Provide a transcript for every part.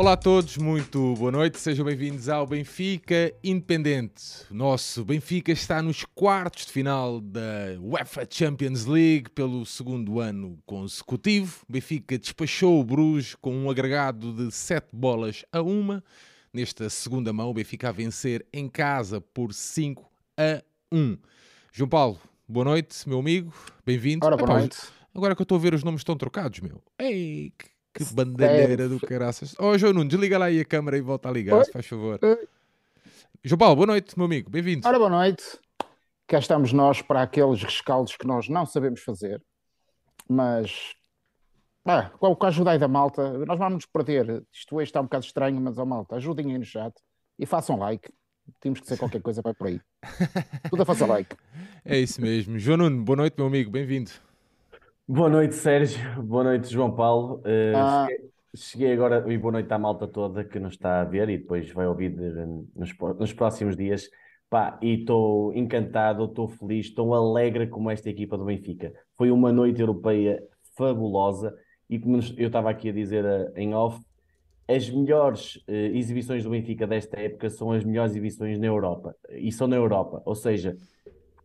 Olá a todos, muito boa noite, sejam bem-vindos ao Benfica Independente. O nosso Benfica está nos quartos de final da UEFA Champions League pelo segundo ano consecutivo. O Benfica despachou o Bruges com um agregado de 7-1. Nesta segunda mão, o Benfica a vencer em casa por 5-1. João Paulo, boa noite, meu amigo, bem-vindo. Ora, boa noite. Agora que eu estou a ver, os nomes estão trocados, meu. Ei, que bandeira do caraças. Oh, João Nuno, desliga lá aí a câmara e volta a ligar, se faz favor. Oi. João Paulo, boa noite, meu amigo. Bem-vindo. Ora, boa noite. Cá estamos nós para aqueles rescaldos que nós não sabemos fazer, mas com a ajuda aí da malta, nós vamos nos perder. Isto hoje está um bocado estranho, mas, ó malta, ajudem aí no chat e façam like. Temos que dizer qualquer coisa para por aí. Tudo a fazer like. É isso mesmo. João Nuno, boa noite, meu amigo. Bem-vindo. Boa noite, Sérgio. Boa noite, João Paulo. Cheguei agora e boa noite à malta toda que nos está a ver e depois vai ouvir nos próximos dias. Pá, e estou encantado, estou feliz, estou alegre com esta equipa do Benfica. Foi uma noite europeia fabulosa e, como eu estava aqui a dizer em off, as melhores exibições do Benfica desta época são as melhores exibições na Europa. E são na Europa, ou seja...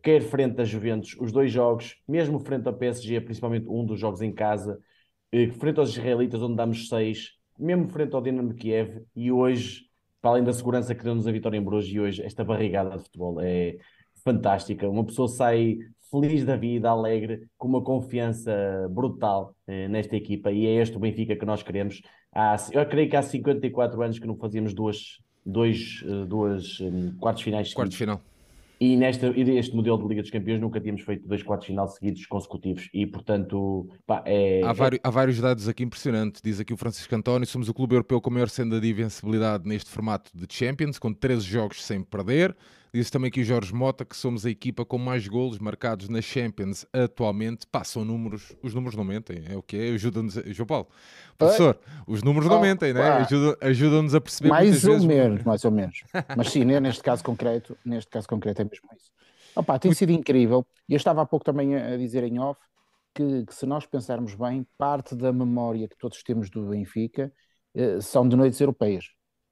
Quer frente a Juventus, os dois jogos, mesmo frente ao PSG, principalmente um dos jogos em casa, frente aos israelitas, onde damos 6, mesmo frente ao Dinamo Kiev, e hoje, para além da segurança que deu-nos a vitória em Bruges, e hoje esta barrigada de futebol é fantástica. Uma pessoa sai feliz da vida, alegre, com uma confiança brutal nesta equipa, e é este o Benfica que nós queremos. Eu creio que há 54 anos que não fazíamos duas quartos finais seguidos. E neste modelo de Liga dos Campeões nunca tínhamos feito dois quartos de final seguidos consecutivos e, portanto, há vários dados aqui impressionantes. Diz aqui o Francisco António: somos o clube europeu com a maior senda de invencibilidade neste formato de Champions, com 13 jogos sem perder. Diz também aqui o Jorge Mota que somos a equipa com mais golos marcados na Champions atualmente. São números, os números não mentem, é o que é, ajuda-nos, João Paulo. Professor, os números não mentem, né? Ajuda-nos a perceber mais ou menos. Mas sim, neste caso concreto é mesmo isso. Tem sido incrível. Eu estava há pouco também a dizer em off que se nós pensarmos bem, parte da memória que todos temos do Benfica são de noites europeias,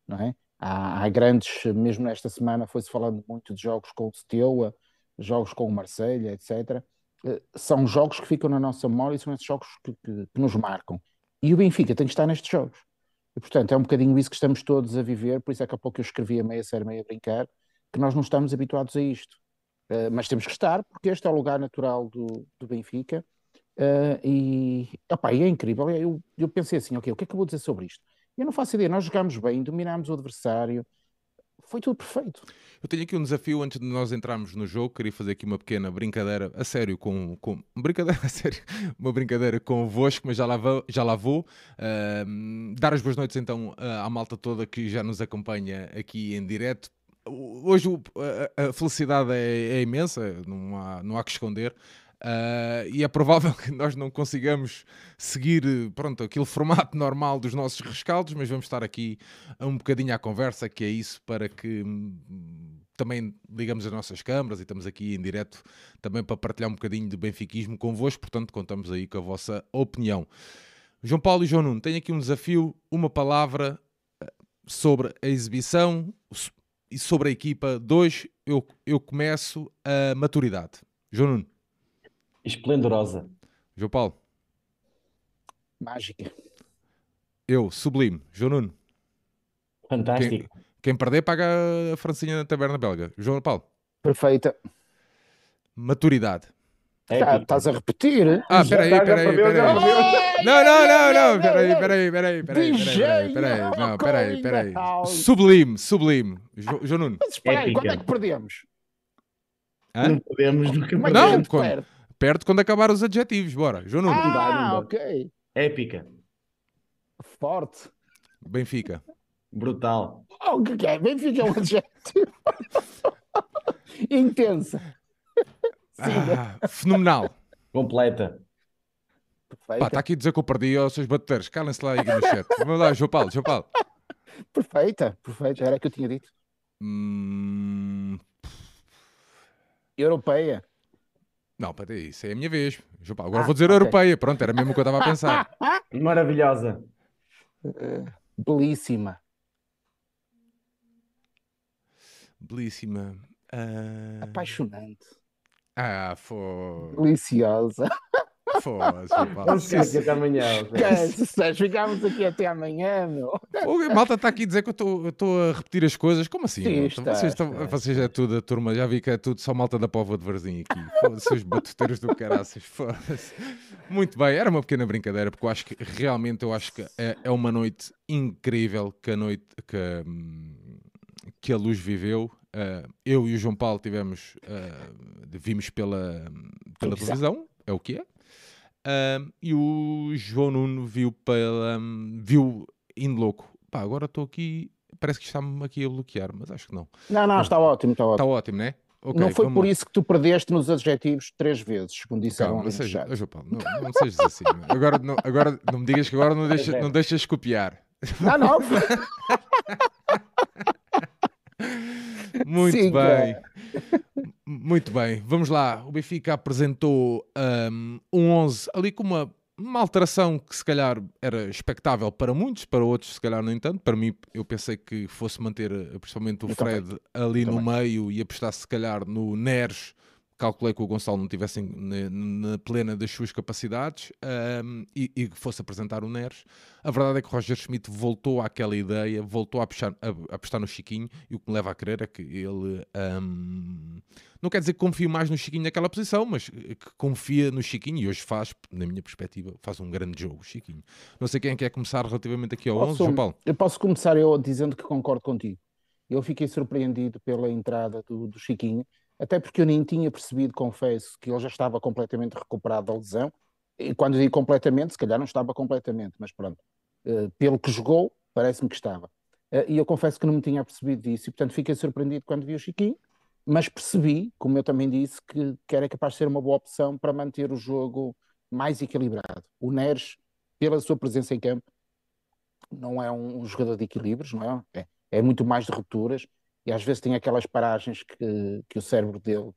não é? Há grandes, mesmo nesta semana foi-se falando muito de jogos com o Steaua, jogos com o Marselha, etc. São jogos que ficam na nossa memória e são esses jogos que nos marcam. E o Benfica tem que estar nestes jogos. E, portanto, é um bocadinho isso que estamos todos a viver, por isso é que há pouco eu escrevi a meio a sério, meio a brincar, que nós não estamos habituados a isto. Mas temos que estar, porque este é o lugar natural do Benfica. É incrível. Eu pensei assim, o que é que eu vou dizer sobre isto? Eu não faço ideia. Nós jogámos bem, dominámos o adversário. Foi tudo perfeito. Eu tenho aqui um desafio antes de nós entrarmos no jogo. Queria fazer aqui uma pequena brincadeira a sério uma brincadeira convosco, mas já lá vou. Dar as boas noites então à malta toda que já nos acompanha aqui em direto. Hoje a felicidade é imensa, não há que esconder. E é provável que nós não consigamos seguir aquele formato normal dos nossos rescaldos, mas vamos estar aqui um bocadinho à conversa, que é isso, para que também ligamos as nossas câmaras e estamos aqui em direto também para partilhar um bocadinho de benfiquismo convosco, portanto contamos aí com a vossa opinião. João Paulo e João Nuno, tenho aqui um desafio, uma palavra sobre a exibição e sobre a equipa. 2, eu começo a maturidade. João Nuno. Esplendorosa. João Paulo. Mágica. Eu, sublime. João Nuno. Fantástico. Quem perder paga a francinha na taberna belga. João Paulo. Perfeita. Maturidade. Estás a repetir? Peraí. Não. Peraí. Sublime. João Nuno. Mas espera, quando é que perdemos? Não perdemos nunca mais. Não, quando... Perto quando acabar os adjetivos, bora. João Nuno. Ok. Épica. Forte. Benfica. Brutal. O que é? Benfica é um adjetivo. Intensa. Fenomenal. Completa. Perfeita. Está aqui a dizer que eu perdi aos seus batedeiros. Calem-se lá aí no chat. Vamos lá, João Paulo. Perfeita. Era o que eu tinha dito. Europeia. Não, para isso é a minha vez. Agora vou dizer europeia. Pronto, era mesmo o que eu estava a pensar. Maravilhosa. belíssima. Belíssima. Apaixonante. Ah, foi. Deliciosa. Foda-se, ficámos aqui até amanhã, meu. O malta está aqui a dizer que eu estou a repetir as coisas. Como assim? Sim, vocês é tudo a turma, já vi que é tudo só malta da Póvoa de Varzim aqui. Foda-se, os batuteiros do caraças. Foda-se. Muito bem, era uma pequena brincadeira, porque eu acho que realmente é uma noite incrível que a noite que a Luz viveu. Eu e o João Paulo tivemos, vimos pela televisão, é o que é. E o João Nuno viu in loco. Pá, agora estou aqui, parece que está-me aqui a bloquear, mas acho que não. Não, está ótimo, está ótimo. Está ótimo, né? Okay, não foi por isso que tu perdeste nos adjetivos 3 vezes, como disseram. João Paulo, não sejas assim. Agora não me digas que agora não deixas copiar. Não. Muito Sim, bem. Muito bem, vamos lá. O Benfica apresentou um 11 ali com uma alteração que se calhar era expectável para muitos, para outros se calhar no entanto. Para mim, eu pensei que fosse manter principalmente o Fred ali no meio e apostar se calhar no Neres. Calculei que o Gonçalo não estivesse na plena das suas capacidades e que fosse apresentar o Neres. A verdade é que o Roger Schmidt voltou àquela ideia, voltou a apostar no Chiquinho, e o que me leva a crer é que ele... não quer dizer que confie mais no Chiquinho naquela posição, mas que confia no Chiquinho, e hoje faz, na minha perspectiva, faz um grande jogo o Chiquinho. Não sei quem quer começar relativamente aqui ao 11, João Paulo. Eu posso começar eu dizendo que concordo contigo. Eu fiquei surpreendido pela entrada do Chiquinho, até porque eu nem tinha percebido, confesso, que ele já estava completamente recuperado da lesão. E quando digo completamente, se calhar não estava completamente, mas pronto. Pelo que jogou, parece-me que estava. E eu confesso que não me tinha percebido disso. E, portanto, fiquei surpreendido quando vi o Chiquinho, mas percebi, como eu também disse, que era capaz de ser uma boa opção para manter o jogo mais equilibrado. O Neres, pela sua presença em campo, não é um jogador de equilíbrios, não é? É muito mais de rupturas. E às vezes tem aquelas paragens que o cérebro dele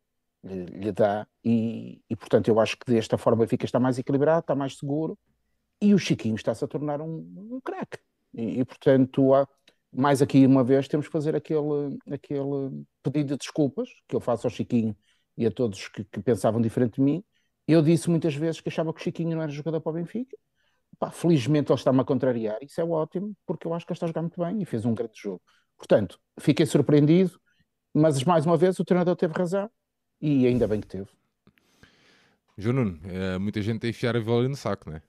lhe dá, e portanto eu acho que desta forma o Benfica está mais equilibrado, está mais seguro, e o Chiquinho está-se a tornar um craque. E portanto, mais aqui uma vez, temos que fazer aquele pedido de desculpas que eu faço ao Chiquinho e a todos que pensavam diferente de mim. Eu disse muitas vezes que achava que o Chiquinho não era jogador para o Benfica. Pá, felizmente ele está-me a contrariar, isso é ótimo, porque eu acho que ele está a jogar muito bem e fez um grande jogo. Portanto, fiquei surpreendido, mas mais uma vez o treinador teve razão, e ainda bem que teve. João Nuno, muita gente tem que enfiar a viola no saco, não é?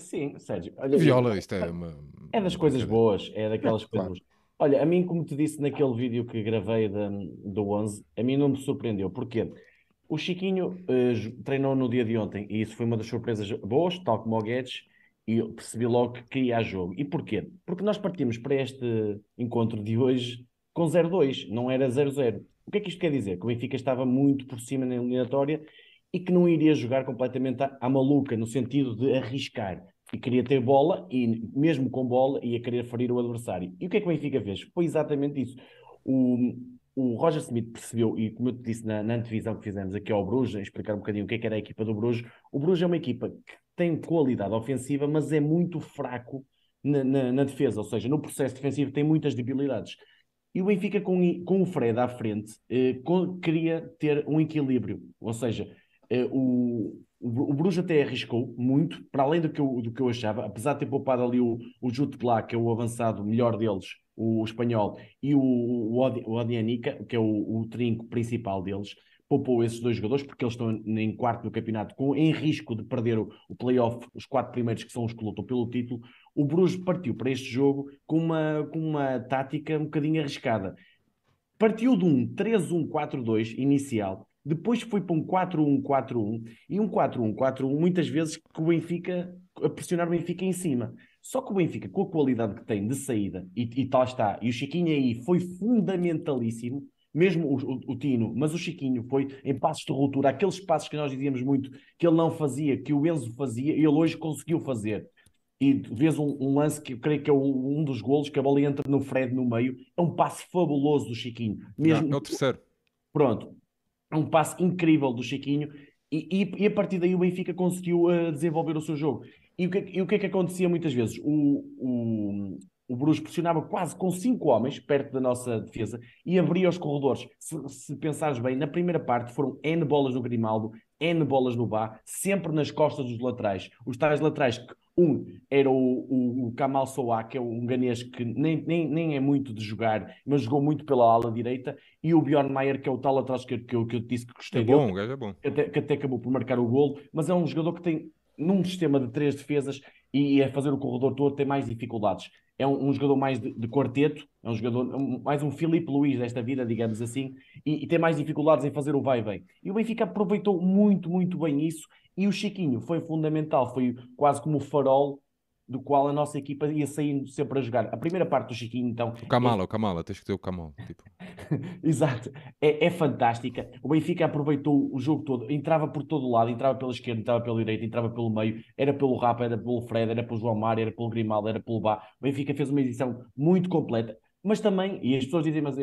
Sim, Sérgio. Olha, viola, isto é uma... É das coisas boas, é daquelas coisas boas. Olha, a mim, como te disse naquele vídeo que gravei do 11, a mim não me surpreendeu. Porquê? O Chiquinho treinou no dia de ontem, e isso foi uma das surpresas boas, tal como o Guedes, e percebi logo que queria jogo. E porquê? Porque nós partimos para este encontro de hoje com 0-2, não era 0-0. O que é que isto quer dizer? Que o Benfica estava muito por cima na eliminatória e que não iria jogar completamente à maluca, no sentido de arriscar. E queria ter bola, e mesmo com bola ia querer ferir o adversário. E o que é que o Benfica fez? Foi exatamente isso. O Roger Schmidt percebeu, e como eu te disse na antevisão que fizemos aqui ao Bruges, a explicar um bocadinho o que é que era a equipa do Bruges. O Bruges é uma equipa que tem qualidade ofensiva, mas é muito fraco na defesa, ou seja, no processo defensivo tem muitas debilidades. E o Benfica, com o Fred à frente, queria ter um equilíbrio, ou seja, o Bruges até arriscou muito, para além do que eu achava, apesar de ter poupado ali o Jude Black, que é o avançado melhor deles, o espanhol, e o Odianica, que é o trinco principal deles, poupou esses dois jogadores, porque eles estão em quarto do campeonato, em risco de perder o play-off, os 4 primeiros, que são os que lutam pelo título. O Bruges partiu para este jogo com uma tática um bocadinho arriscada. Partiu de um 3-1-4-2 inicial, depois foi para um 4-1-4-1, e um 4-1-4-1 muitas vezes que o Benfica, a pressionar o Benfica em cima. Só que o Benfica, com a qualidade que tem de saída, e tal está, e o Chiquinho aí foi fundamentalíssimo, mesmo o Tino, mas o Chiquinho foi em passos de ruptura, aqueles passos que nós dizíamos muito que ele não fazia, que o Enzo fazia, ele hoje conseguiu fazer. E vês um lance que eu creio que é um dos golos, que a bola entra no Fred no meio, é um passe fabuloso do Chiquinho. Mesmo... Não, é o terceiro. Pronto, é um passe incrível do Chiquinho, E a partir daí o Benfica conseguiu desenvolver o seu jogo. E o que é que acontecia muitas vezes? O Bruges pressionava quase com 5 homens perto da nossa defesa e abria os corredores. Se pensares bem, na primeira parte foram N bolas no Grimaldo, N bolas no Bah, sempre nas costas dos laterais. Os tais laterais, que um era o Kamal Sowah, que é um ganês que nem é muito de jogar, mas jogou muito pela ala direita, e o Bjorn Meijer, que é o tal lateral que eu disse que gostei dele. É bom, o gajo é bom. Que até acabou por marcar o golo, mas é um jogador que tem, num sistema de 3 defesas, e a fazer o corredor todo, tem mais dificuldades. É um jogador mais de quarteto, é um jogador mais um Filipe Luís desta vida, digamos assim, e tem mais dificuldades em fazer o vai e vem. E o Benfica aproveitou muito, muito bem isso, e o Chiquinho foi fundamental, foi quase como o farol do qual a nossa equipa ia saindo sempre a jogar. A primeira parte do Chiquinho, então... O Kamala, tens que ter o Kamala. Tipo. Exato, é fantástica. O Benfica aproveitou o jogo todo, entrava por todo o lado, entrava pela esquerda, entrava pela direita, entrava pelo meio, era pelo Rafa, era pelo Fred, era pelo João Mário, era pelo Grimaldo, era pelo Bah. O Benfica fez uma edição muito completa, mas também, e as pessoas dizem, mas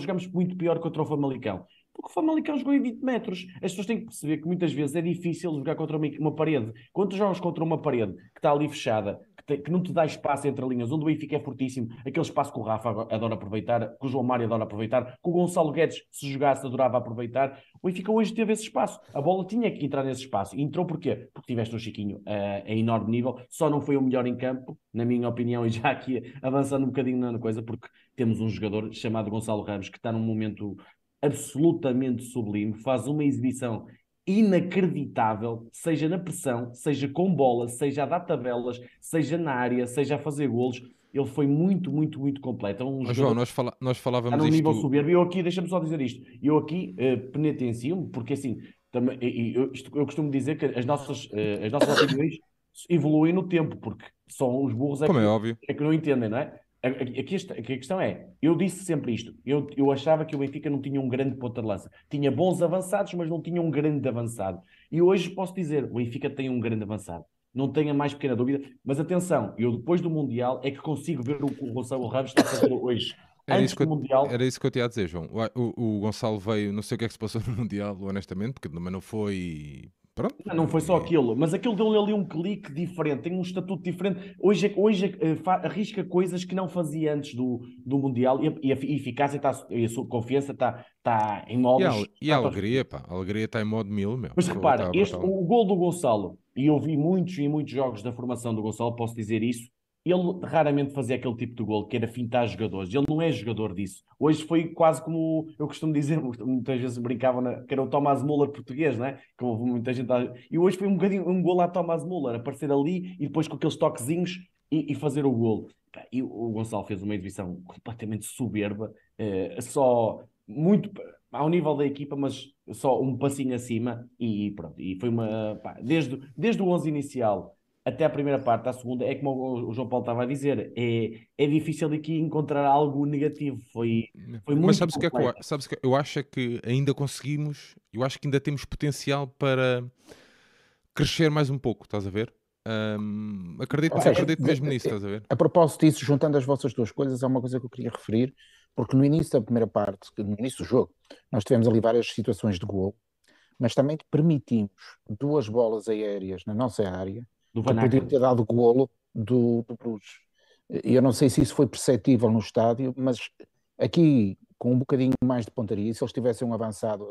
jogamos muito pior contra o Famalicão. Porque o Famalicão jogou em 20 metros. As pessoas têm que perceber que muitas vezes é difícil jogar contra uma parede. Quando tu jogas contra uma parede que está ali fechada, que não te dá espaço entre linhas, onde o Benfica é fortíssimo, aquele espaço que o Rafa adora aproveitar, que o João Mário adora aproveitar, que o Gonçalo Guedes, se jogasse, adorava aproveitar, o Benfica hoje teve esse espaço. A bola tinha que entrar nesse espaço. E entrou porquê? Porque tiveste um Chiquinho a enorme nível, só não foi o melhor em campo, na minha opinião, e já aqui avançando um bocadinho na coisa, porque temos um jogador chamado Gonçalo Ramos, que está num momento... absolutamente sublime, faz uma exibição inacreditável, seja na pressão, seja com bola, seja a dar tabelas, seja na área, seja a fazer golos. Ele foi muito, muito, muito completo. É um João, nós falávamos isto... nível soberbo. Eu aqui, deixa-me só dizer isto, eu aqui penitencio-me, porque assim, também, eu costumo dizer que as nossas opiniões evoluem no tempo, porque só os burros é que não entendem, não é? Aqui a questão é, eu disse sempre isto, eu achava que o Benfica não tinha um grande ponta de lança, tinha bons avançados, mas não tinha um grande avançado, e hoje posso dizer, o Benfica tem um grande avançado, não tenho a mais pequena dúvida, mas atenção, eu depois do Mundial é que consigo ver o que o Gonçalo Ramos está a fazer hoje. Era isso que eu te ia dizer, João, o Gonçalo veio, não sei o que é que se passou no Mundial, honestamente, porque também não foi... Pronto. Não foi só aquilo, mas aquilo deu-lhe ali um clique diferente, tem um estatuto diferente. Hoje arrisca coisas que não fazia antes do Mundial e a eficácia e a sua confiança está em modos... E a alegria, pá. A alegria está em modo 1000, meu. Mas repara, o gol do Gonçalo, e eu vi muitos e muitos jogos da formação do Gonçalo, posso dizer isso, ele raramente fazia aquele tipo de gol, que era fintar jogadores. Ele não é jogador disso. Hoje foi quase como, eu costumo dizer, muitas vezes brincavam, que era o Tomás Müller português, não é? Como muita gente... E hoje foi um bocadinho um gol à Tomás Müller, aparecer ali e depois com aqueles toquezinhos e fazer o gol. E o Gonçalo fez uma exibição completamente soberba, só muito... ao nível da equipa, mas só um passinho acima e pronto. E foi uma... Desde o 11 inicial... até a primeira parte, à segunda, é como o João Paulo estava a dizer, é difícil aqui encontrar algo negativo, foi muito... Mas sabes o que é que eu acho é que ainda conseguimos, eu acho que ainda temos potencial para crescer mais um pouco, estás a ver? Acredito mesmo nisso, estás a ver? A propósito disso, juntando as vossas duas coisas, há uma coisa que eu queria referir, porque no início da primeira parte, no início do jogo, nós tivemos ali várias situações de golo, mas também permitimos 2 bolas aéreas na nossa área, que podia ter dado o golo do Bruges. Eu não sei se isso foi perceptível no estádio, mas aqui, com um bocadinho mais de pontaria, se eles tivessem avançado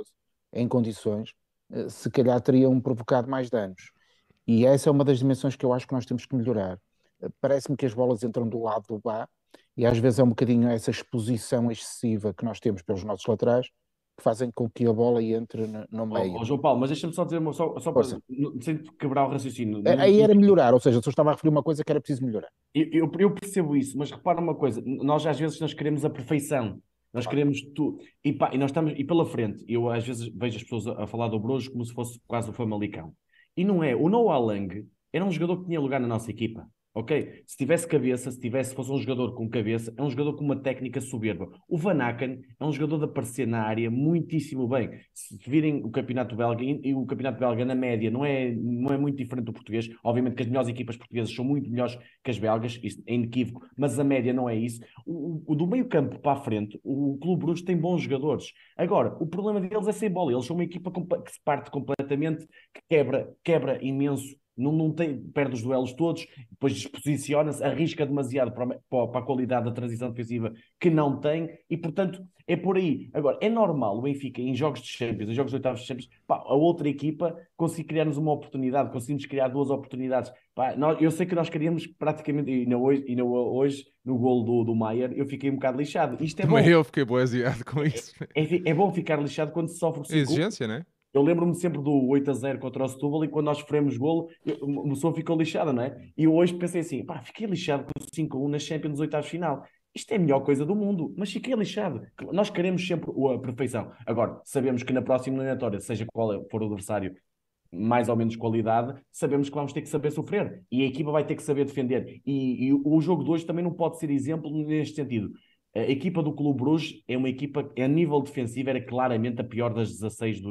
em condições, se calhar teriam provocado mais danos. E essa é uma das dimensões que eu acho que nós temos que melhorar. Parece-me que as bolas entram do lado do Bah, e às vezes é um bocadinho essa exposição excessiva que nós temos pelos nossos laterais, que fazem com que a bola entre no meio. João Paulo, mas deixa-me só dizer, só para, sem quebrar o raciocínio. Aí era melhorar, ou seja, se eu estava a referir uma coisa que era preciso melhorar. Eu percebo isso, mas repara uma coisa, nós às vezes nós queremos a perfeição, nós queremos tudo, e nós estamos, e pela frente, eu às vezes vejo as pessoas a falar do Bruges como se fosse quase o Famalicão, e não é, o Noa Lang era um jogador que tinha lugar na nossa equipa, Ok? Se tivesse cabeça, se fosse um jogador com cabeça, é um jogador com uma técnica soberba. O Van Aken é um jogador de aparecer na área muitíssimo bem. Se virem o campeonato belga, e o campeonato belga na média não é muito diferente do português, obviamente que as melhores equipas portuguesas são muito melhores que as belgas, isso é inequívoco, mas a média não é isso. O do meio campo para a frente, o Clube Bruges tem bons jogadores. Agora, o problema deles é sem bola, eles são uma equipa que se parte completamente, que quebra imenso. Não tem, perde os duelos todos, depois desposiciona-se, arrisca demasiado para a qualidade da transição defensiva que não tem, e portanto é por aí. Agora, é normal o Benfica em jogos de Champions, em jogos de oitavos de Champions, a outra equipa conseguir criar-nos uma oportunidade, conseguimos criar duas oportunidades. Eu sei que nós queríamos praticamente, e hoje no golo do Meijer, eu fiquei um bocado lixado. Isto é bom. Também eu fiquei boaziado com isso. É bom ficar lixado quando se sofre o exigência, não é? Eu lembro-me sempre do 8-0 contra o Setúbal, e quando nós sofremos golo, o pessoal ficou lixado, não é? E eu hoje pensei assim, fiquei lixado com o 5-1 na Champions, oitavos final. Isto é a melhor coisa do mundo, mas fiquei lixado. Nós queremos sempre a perfeição. Agora, sabemos que na próxima eliminatória, seja qual for o adversário, mais ou menos qualidade, sabemos que vamos ter que saber sofrer. E a equipa vai ter que saber defender. E o jogo de hoje também não pode ser exemplo neste sentido. A equipa do Clube Bruges é uma equipa que, a nível defensivo, era claramente a pior das 16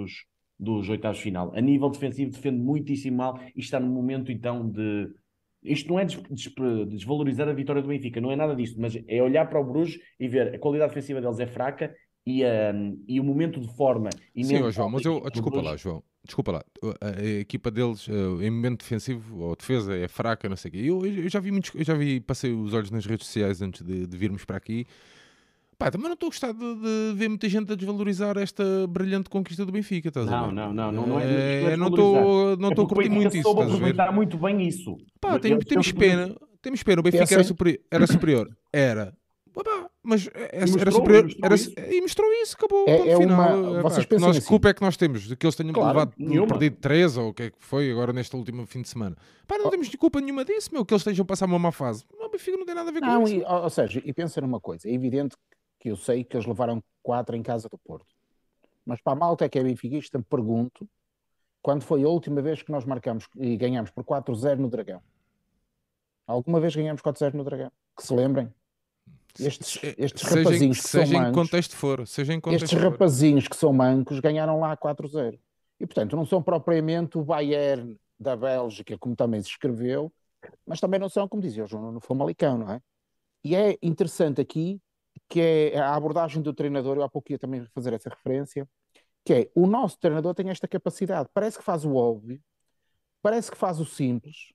dos oitavos de final. A nível defensivo defende muitíssimo mal e está no momento então de... Isto não é desvalorizar a vitória do Benfica, não é nada disto, mas é olhar para o Bruges e ver a qualidade defensiva deles é fraca e o momento de forma... Sim, João, mas eu... Desculpa lá. A equipa deles em momento defensivo ou defesa é fraca, não sei o quê. Eu já vi, passei os olhos nas redes sociais antes de virmos para aqui. Também não estou a gostar de ver muita gente a desvalorizar esta brilhante conquista do Benfica, estás a ver? Não é não estou a curtir muito isso, estás a ver? Aproveitar muito bem isso. Temos pena, o Benfica era superior. Mas era superior, e mostrou isso, acabou. A culpa é que nós temos de que eles tenham perdido 3 ou o que é que foi agora neste último fim de semana. Não temos culpa nenhuma disso, que eles estejam a passar uma má fase. O Benfica não tem nada a ver com isso. Ou seja, e pensa numa coisa, é evidente que eu sei que eles levaram 4 em casa do Porto. Mas para a malta que é benfiquista, pergunto, quando foi a última vez que nós marcamos e ganhámos por 4-0 no Dragão? Alguma vez ganhámos 4-0 no Dragão? Que se lembrem. Estes rapazinhos que são mancos, estes rapazinhos que são mancos ganharam lá 4-0. E, portanto, não são propriamente o Bayern da Bélgica, como também se escreveu, mas também não são, como dizia o João Nuno, Famalicão, não é? E é interessante aqui que é a abordagem do treinador, eu há pouco ia também fazer essa referência, que é, o nosso treinador tem esta capacidade, parece que faz o óbvio, parece que faz o simples,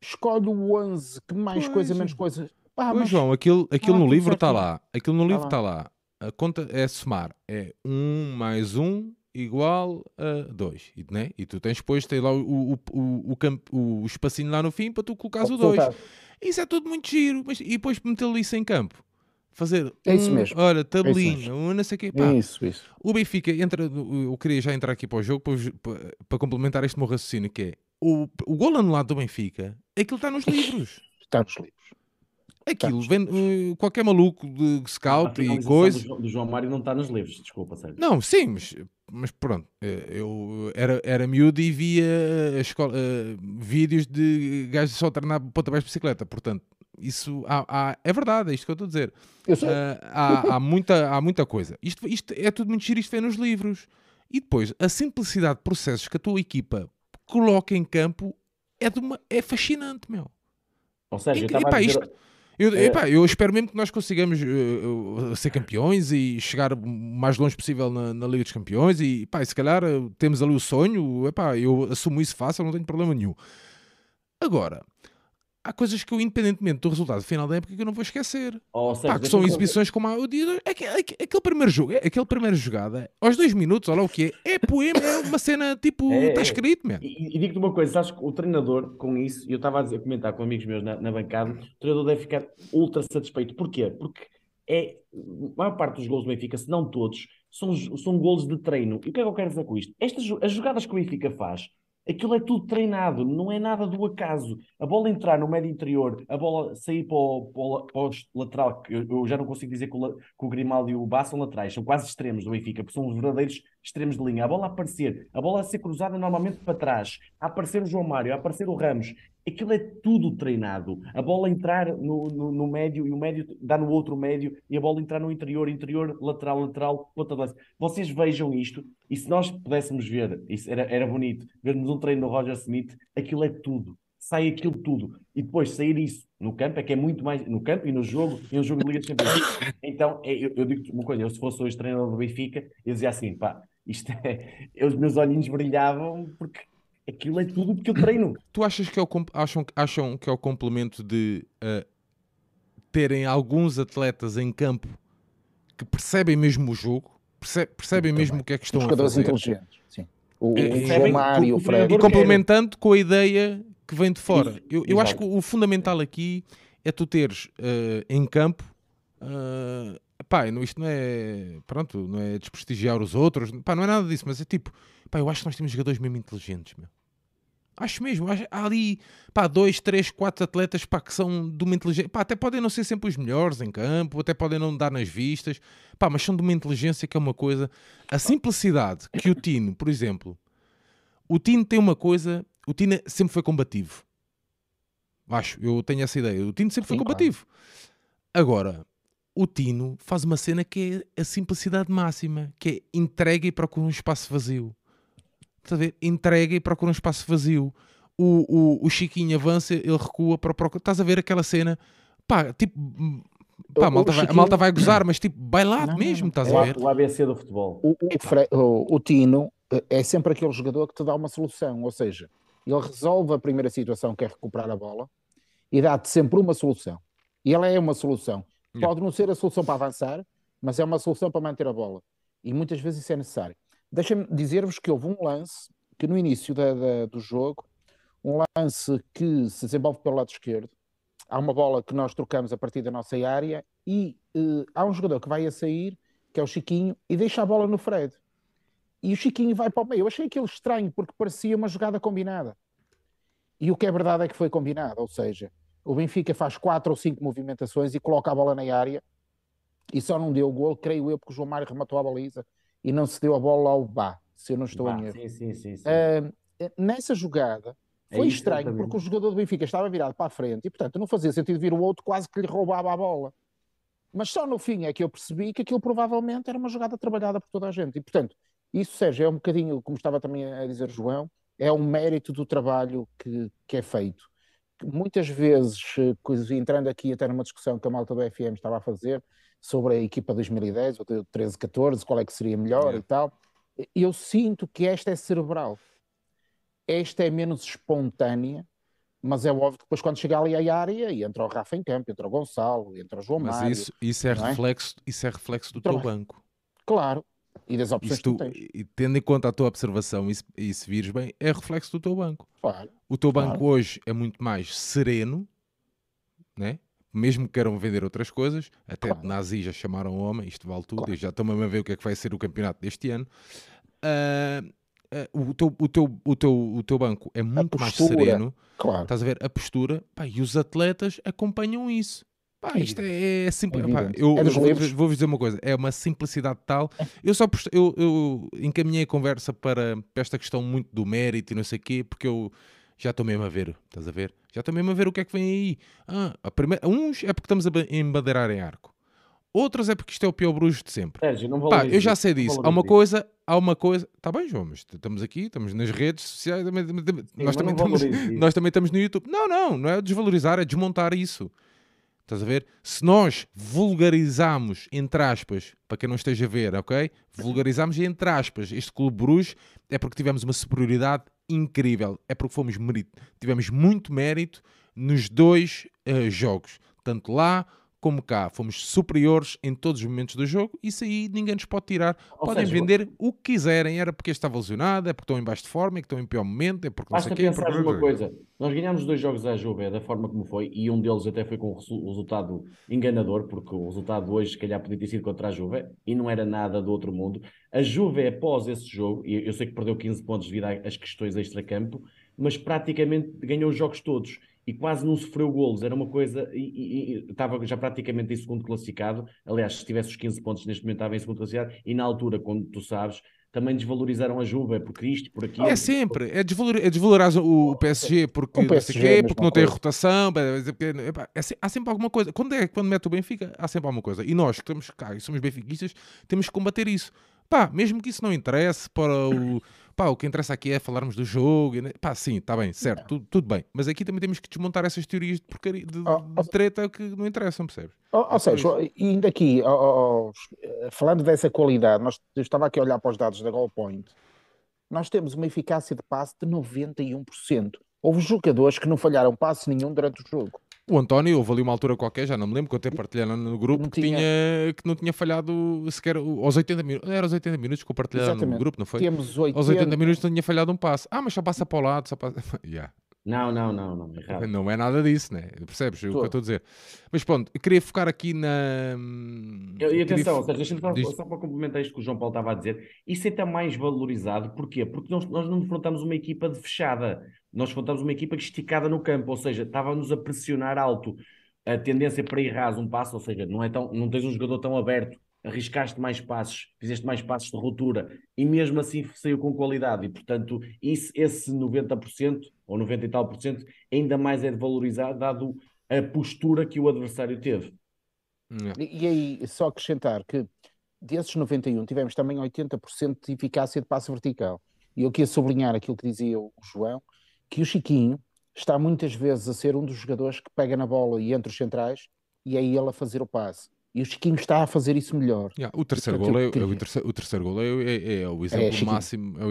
escolhe o 11, que mais coisa, menos coisa... Mas João, aquilo no livro está lá. Aquilo no livro está lá. A conta é somar. É 1 mais 1 igual a 2. Né? E tu tens depois lá o espacinho lá no fim para tu colocares o 2. Isso é tudo muito giro. E depois metê-lo isso em campo. Fazer isso mesmo. Olha, tabelinho, não sei o quê. Isso. O Benfica entra. Eu queria já entrar aqui para o jogo para complementar este meu raciocínio, que é o gol anulado do Benfica, aquilo está nos livros. Está nos livros. Aquilo, vem, qualquer maluco de scout e coisa... do João Mário não está nos livros, desculpa, Sérgio. Não, sim, mas pronto. Eu era miúdo e via vídeos de gajos só treinar pontapés de bicicleta. Portanto, isso é verdade, é isto que eu estou a dizer. Há muita coisa. Isto é tudo muito giro, isto vem nos livros. E depois, a simplicidade de processos que a tua equipa coloca em campo é fascinante, meu. Ou seja, eu estava a dizer... Eu espero mesmo que nós consigamos ser campeões e chegar o mais longe possível na Liga dos Campeões e se calhar temos ali o sonho, eu assumo isso fácil, não tenho problema nenhum. Agora, há coisas que eu, independentemente do resultado final da época, que eu não vou esquecer. Que são exibições como a... Aquele primeiro jogada, aos 2 minutos, olha lá o que é. É poema, é uma cena, tipo, está escrito, mesmo. E digo-te uma coisa, sabes que o treinador, com isso, eu estava a comentar com amigos meus na bancada, o treinador deve ficar ultra satisfeito. Porquê? Porque a maior parte dos golos do Benfica, se não todos, são golos de treino. E o que é que eu quero dizer com isto? As jogadas que o Benfica faz... Aquilo é tudo treinado, não é nada do acaso. A bola entrar no médio interior, a bola sair para o lateral, eu já não consigo dizer que o Grimaldo e o Bah são laterais, são quase extremos do Benfica, porque são os verdadeiros extremos de linha, a bola a aparecer, a bola a ser cruzada normalmente para trás, a aparecer o João Mário, a aparecer o Ramos, aquilo é tudo treinado, a bola entrar no médio e o médio dá no outro médio e a bola entrar no interior, interior, lateral, lateral, outra vez. Vocês vejam isto e se nós pudéssemos ver, isso era bonito, vermos um treino do Roger Schmidt, aquilo é tudo. Sai aquilo tudo, e depois sair isso no campo é que é muito mais, no campo e no jogo, em um jogo de Liga de Champions League. Então, eu digo-te uma coisa, eu se fosse hoje treinador do Benfica, eu dizia assim, pá, isto é, os meus olhinhos brilhavam porque aquilo é tudo que eu treino. Tu achas que acham que é o complemento de terem alguns atletas em campo que percebem mesmo o jogo, percebem muito mesmo bem o que é que estão a fazer? Inteligentes, sim. O João Mário e o Fred. E complementando com a ideia que vem de fora. Eu acho que o fundamental aqui é tu teres em campo, pá, isto não é, pronto, não é desprestigiar os outros, pá, não é nada disso, mas é tipo, pá, eu acho que nós temos jogadores mesmo inteligentes, meu. Acho mesmo, há ali, pá, 2, 3, 4 atletas, pá, que são de uma inteligência, pá, até podem não ser sempre os melhores em campo, até podem não dar nas vistas, pá, mas são de uma inteligência que é uma coisa, a simplicidade que o Tino, por exemplo, o Tino tem uma coisa. O Tino sempre foi combativo. Acho, eu tenho essa ideia. O Tino sempre foi combativo. Agora, o Tino faz uma cena que é a simplicidade máxima, que é entrega e procura um espaço vazio. Estás a ver? Entrega e procura um espaço vazio. O Chiquinho avança, ele recua para procurar. Estás a ver aquela cena? Pá, tipo... Pá, a malta vai gozar, mas tipo, bailado mesmo, estás a ver? O ABC do futebol. O Tino é sempre aquele jogador que te dá uma solução, ou seja... Ele resolve a primeira situação, que é recuperar a bola, e dá-te sempre uma solução. E ela é uma solução. Pode não ser a solução para avançar, mas é uma solução para manter a bola. E muitas vezes isso é necessário. Deixem-me dizer-vos que houve um lance, que no início do jogo, um lance que se desenvolve pelo lado esquerdo. Há uma bola que nós trocamos a partir da nossa área, e há um jogador que vai a sair, que é o Chiquinho, e deixa a bola no Fred. E o Chiquinho vai para o meio. Eu achei aquilo estranho, porque parecia uma jogada combinada. E o que é verdade é que foi combinado, ou seja, o Benfica faz 4 ou 5 movimentações e coloca a bola na área e só não deu o golo, creio eu, porque o João Mário rematou a baliza e não se deu a bola ao Bah, se eu não estou em erro. Sim. Nessa jogada foi estranho, porque o jogador do Benfica estava virado para a frente e, portanto, não fazia sentido vir o outro, quase que lhe roubava a bola. Mas só no fim é que eu percebi que aquilo provavelmente era uma jogada trabalhada por toda a gente. E, portanto, isso, Sérgio, é um bocadinho, como estava também a dizer João, é um mérito do trabalho que é feito. Muitas vezes, entrando aqui até numa discussão que a malta do FM estava a fazer, sobre a equipa 2010, ou 13, 14, qual é que seria melhor e tal, eu sinto que esta é cerebral. Esta é menos espontânea, mas é óbvio que depois quando chega ali à área, e entra o Rafa em campo, entra o Gonçalo, entra o João Mário... Mas isso é reflexo do teu banco. Claro. E das opções que tu tens. E tendo em conta a tua observação, e se vires bem, é reflexo do teu banco. Claro, o teu banco hoje é muito mais sereno, né? Mesmo que queiram vender outras coisas, até nazis já chamaram o homem, isto vale tudo, e já estão mesmo a ver o que é que vai ser o campeonato deste ano. O teu banco é muito mais sereno, estás a ver a postura, pá, e os atletas acompanham isso. Pá, isto é simples. Pá, eu vou-vos dizer uma coisa, é uma simplicidade tal. Eu encaminhei a conversa para esta questão muito do mérito e não sei o quê, porque eu já estou mesmo a ver, estás a ver? Já estou mesmo a ver o que é que vem aí. Uns é porque estamos a embadeirar em arco, outros é porque isto é o pior Bruges de sempre. Pá, eu já sei disso. Há uma coisa, está bem, João, mas estamos aqui, estamos nas redes sociais, nós também estamos no YouTube. Não é desvalorizar, é desmontar isso. Estás a ver? Se nós vulgarizamos, entre aspas, para quem não esteja a ver, ok? Vulgarizamos, entre aspas, este Clube Bruges, é porque tivemos uma superioridade incrível. É porque fomos tivemos muito mérito nos dois jogos. Tanto lá como cá. Fomos superiores em todos os momentos do jogo. Isso aí ninguém nos pode tirar. Podem vender o que quiserem. Era porque estava lesionado, é porque estão em baixo de forma, é que estão em pior momento, é porque não sei o quê. Basta pensar uma coisa. Nós ganhámos 2 jogos à Juve da forma como foi, e um deles até foi com um resultado enganador, porque o resultado hoje se calhar podia ter sido contra a Juve e não era nada do outro mundo. A Juve, após esse jogo, e eu sei que perdeu 15 pontos devido às questões extra-campo, mas praticamente ganhou os jogos todos e quase não sofreu golos. Era uma coisa... E estava já praticamente em segundo classificado. Aliás, se tivesse os 15 pontos neste momento estava em segundo classificado, e na altura, como tu sabes... também desvalorizaram a Juve, porque isto, por aquilo... É sempre, é desvalorizar o PSG porque o PSG, não sei quê, porque não tem rotação, há sempre alguma coisa. Quando mete o Benfica, há sempre alguma coisa. E nós, que estamos cá e somos benfiquistas, temos que combater isso. Pá, mesmo que isso não interesse para o... Pá, o que interessa aqui é falarmos do jogo. Pá, sim, está bem, certo, tudo bem. Mas aqui também temos que desmontar essas teorias de porcaria, de treta que não interessam, percebes? Ou seja, ainda aqui, falando dessa qualidade, eu estava aqui a olhar para os dados da Goalpoint. Nós temos uma eficácia de passe de 91%. Houve jogadores que não falharam passe nenhum durante o jogo. O António, houve ali uma altura qualquer, já não me lembro, que eu até partilhei no grupo, que não tinha falhado sequer aos 80 minutos. Era aos 80 minutos que eu partilhei no grupo, não foi? Temos 80... Aos 80 minutos não tinha falhado um passo. Ah, mas só passa para o lado, só passa... Yeah. Não, errado. Não é nada disso, né? Percebes o que eu estou a dizer? Mas pronto, eu queria focar aqui na... E atenção, só para complementar isto que o João Paulo estava a dizer, isso é tão mais valorizado, porquê? Porque nós não enfrentamos uma equipa de fechada, nós enfrentamos uma equipa esticada no campo, ou seja, estava-nos a pressionar alto, a tendência para ir raso um passo, ou seja, não tens um jogador tão aberto, arriscaste mais passos, fizeste mais passos de ruptura e mesmo assim saiu com qualidade e, portanto, esse 90% ou 90 e tal por cento ainda mais é valorizado dado a postura que o adversário teve. E aí, só acrescentar que desses 91 tivemos também 80% de eficácia de passe vertical. E eu queria sublinhar aquilo que dizia o João, que o Chiquinho está muitas vezes a ser um dos jogadores que pega na bola e entre os centrais e é ele a fazer o passe. E o Chiquinho está a fazer isso melhor. Yeah, o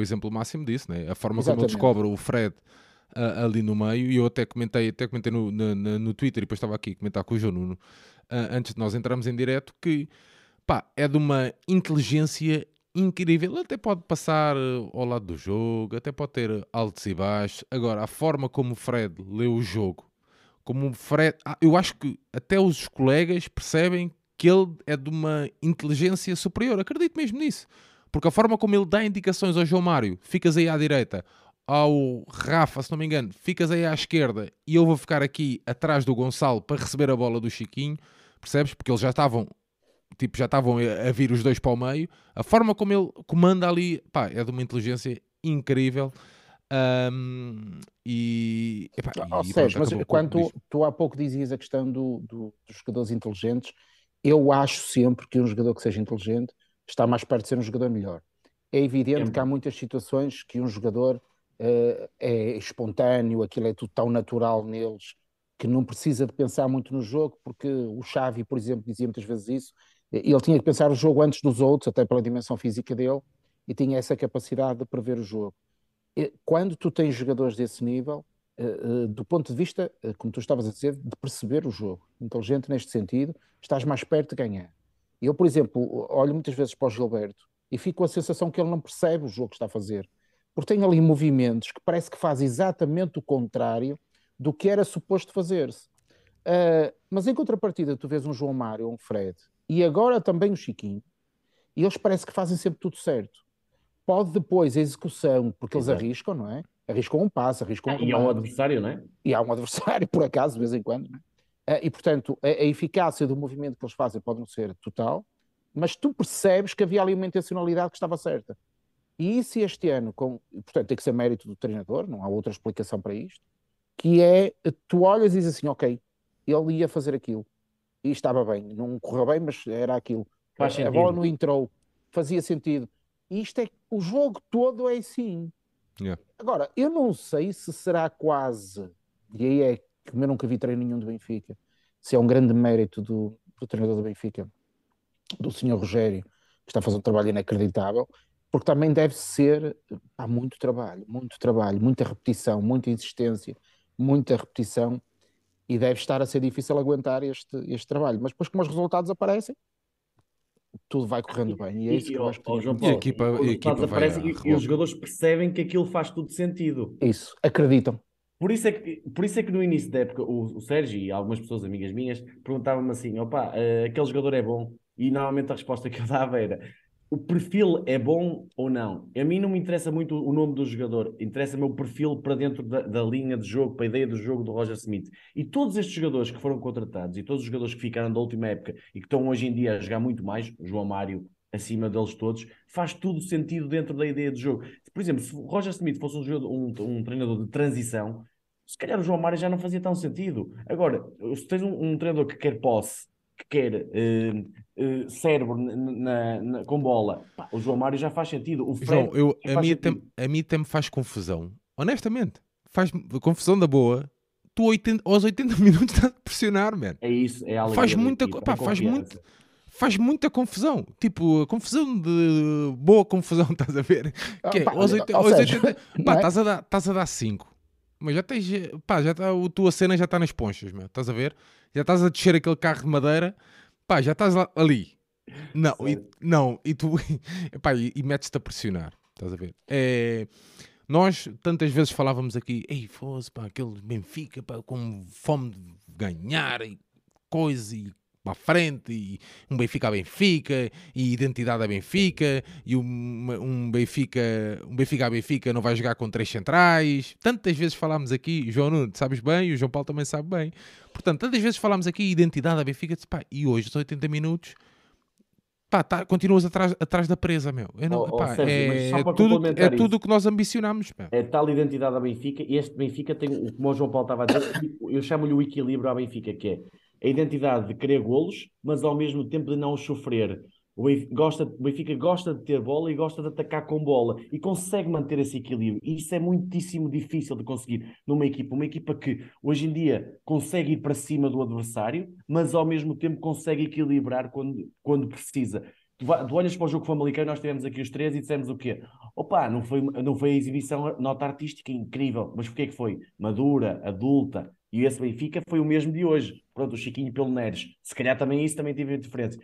exemplo máximo disso, né? A forma como ele descobre o Fred ali no meio, e eu até comentei no Twitter, e depois estava aqui a comentar com o João Nuno, antes de nós entrarmos em direto, que pá, é de uma inteligência incrível. Ele até pode passar ao lado do jogo, até pode ter altos e baixos. Agora, a forma como o Fred leu o jogo, como o Fred... eu acho que até os colegas percebem que ele é de uma inteligência superior. Acredito mesmo nisso. Porque a forma como ele dá indicações ao João Mário, ficas aí à direita, ao Rafa, se não me engano, ficas aí à esquerda e eu vou ficar aqui atrás do Gonçalo para receber a bola do Chiquinho, percebes? Porque eles já estavam a vir os dois para o meio. A forma como ele comanda ali, pá, é de uma inteligência incrível. Ou seja, mas quando tu há pouco dizias a questão dos jogadores inteligentes, eu acho sempre que um jogador que seja inteligente está mais perto de ser um jogador melhor. É evidente que há muitas situações que um jogador é espontâneo, aquilo é tudo tão natural neles, que não precisa de pensar muito no jogo, porque o Xavi, por exemplo, dizia muitas vezes isso, ele tinha que pensar o jogo antes dos outros, até pela dimensão física dele, e tinha essa capacidade de prever o jogo. Quando tu tens jogadores desse nível, do ponto de vista, como tu estavas a dizer, de perceber o jogo, inteligente neste sentido, estás mais perto de ganhar. Eu, por exemplo, olho muitas vezes para o Gilberto e fico com a sensação que ele não percebe o jogo que está a fazer, porque tem ali movimentos que parece que faz exatamente o contrário do que era suposto fazer-se. Mas em contrapartida, tu vês um João Mário, um Fred, e agora também o Chiquinho, e eles parece que fazem sempre tudo certo. Pode depois a execução, porque eles arriscam, não é? Arriscam um passo, arriscam um... E há um adversário, não é? E há um adversário, por acaso, de vez em quando, não é? E, portanto, a eficácia do movimento que eles fazem pode não ser total, mas tu percebes que havia ali uma intencionalidade que estava certa. E isso este ano, portanto, tem que ser mérito do treinador, não há outra explicação para isto, que é, tu olhas e dizes assim, ok, ele ia fazer aquilo, e estava bem, não correu bem, mas era aquilo. A bola não entrou, fazia sentido. Isto é, o jogo todo é assim. Yeah. Agora, eu não sei se será quase, e aí é que eu nunca vi treino nenhum do Benfica, se é um grande mérito do treinador do Benfica, do senhor Rogério, que está a fazer um trabalho inacreditável, porque também deve ser, há muito trabalho, muita repetição, muita insistência, e deve estar a ser difícil aguentar este trabalho. Mas depois como os resultados aparecem, tudo vai correndo bem. E é isso que eu acho que... E os jogadores percebem que aquilo faz tudo sentido. Isso, acreditam. Por isso é que no início da época, o Sérgio e algumas pessoas amigas minhas perguntavam-me assim, opa, aquele jogador é bom? E normalmente a resposta que eu dava era, o perfil é bom ou não? A mim não me interessa muito o nome do jogador, interessa-me o perfil para dentro da linha de jogo, para a ideia do jogo do Roger Schmidt. E todos estes jogadores que foram contratados e todos os jogadores que ficaram da última época e que estão hoje em dia a jogar muito mais, João Mário, acima deles todos, faz tudo sentido dentro da ideia de jogo. Por exemplo, se o Roger Schmidt fosse um treinador de transição, se calhar o João Mário já não fazia tão sentido. Agora, se tens um treinador que quer posse, que quer cérebro com bola, pá, o João Mário já faz sentido. O Fred, João, a mim também faz confusão. Honestamente, faz confusão da boa. Tu aos 80 minutos estás a pressionar, man. É isso, é alegria. Faz muita confusão. Tipo, a confusão de boa confusão, estás a ver? Que é, aos 80, pá, estás a dar 5. Mas já tens, pá, já está, a tua cena já está nas ponchas, meu. Estás a ver? Já estás a descer aquele carro de madeira, pá, já estás lá, ali. Não, e tu, pá, e metes-te a pressionar, estás a ver? É... Nós tantas vezes falávamos aqui, ei, fosse, pá, aquele Benfica, pá, com fome de ganhar e coisa e para frente, e um Benfica a Benfica, e identidade a Benfica, e um Benfica a Benfica não vai jogar com 3 centrais. Tantas vezes falámos aqui, João Nuno, sabes bem, e o João Paulo também sabe bem. Portanto, tantas vezes falámos aqui, identidade a Benfica, pá, e hoje, aos 80 minutos, pá, continuas atrás da presa, meu. É tudo o que nós ambicionámos. Meu. É tal identidade à Benfica, e este Benfica tem, como o João Paulo estava a dizer, eu chamo-lhe o equilíbrio à Benfica, que é a identidade de querer golos, mas ao mesmo tempo de não os sofrer. O Benfica gosta de ter bola e gosta de atacar com bola, e consegue manter esse equilíbrio. E isso é muitíssimo difícil de conseguir numa equipa. Uma equipa que hoje em dia consegue ir para cima do adversário, mas ao mesmo tempo consegue equilibrar quando precisa. Tu olhas para o jogo Famalicão, nós tivemos aqui os três e dissemos o quê? Opa, não foi a exibição, nota artística incrível, mas o que é que foi? Madura, adulta. E esse Benfica foi o mesmo de hoje. Pronto, o Chiquinho pelo Neres. Se calhar também isso também teve diferença.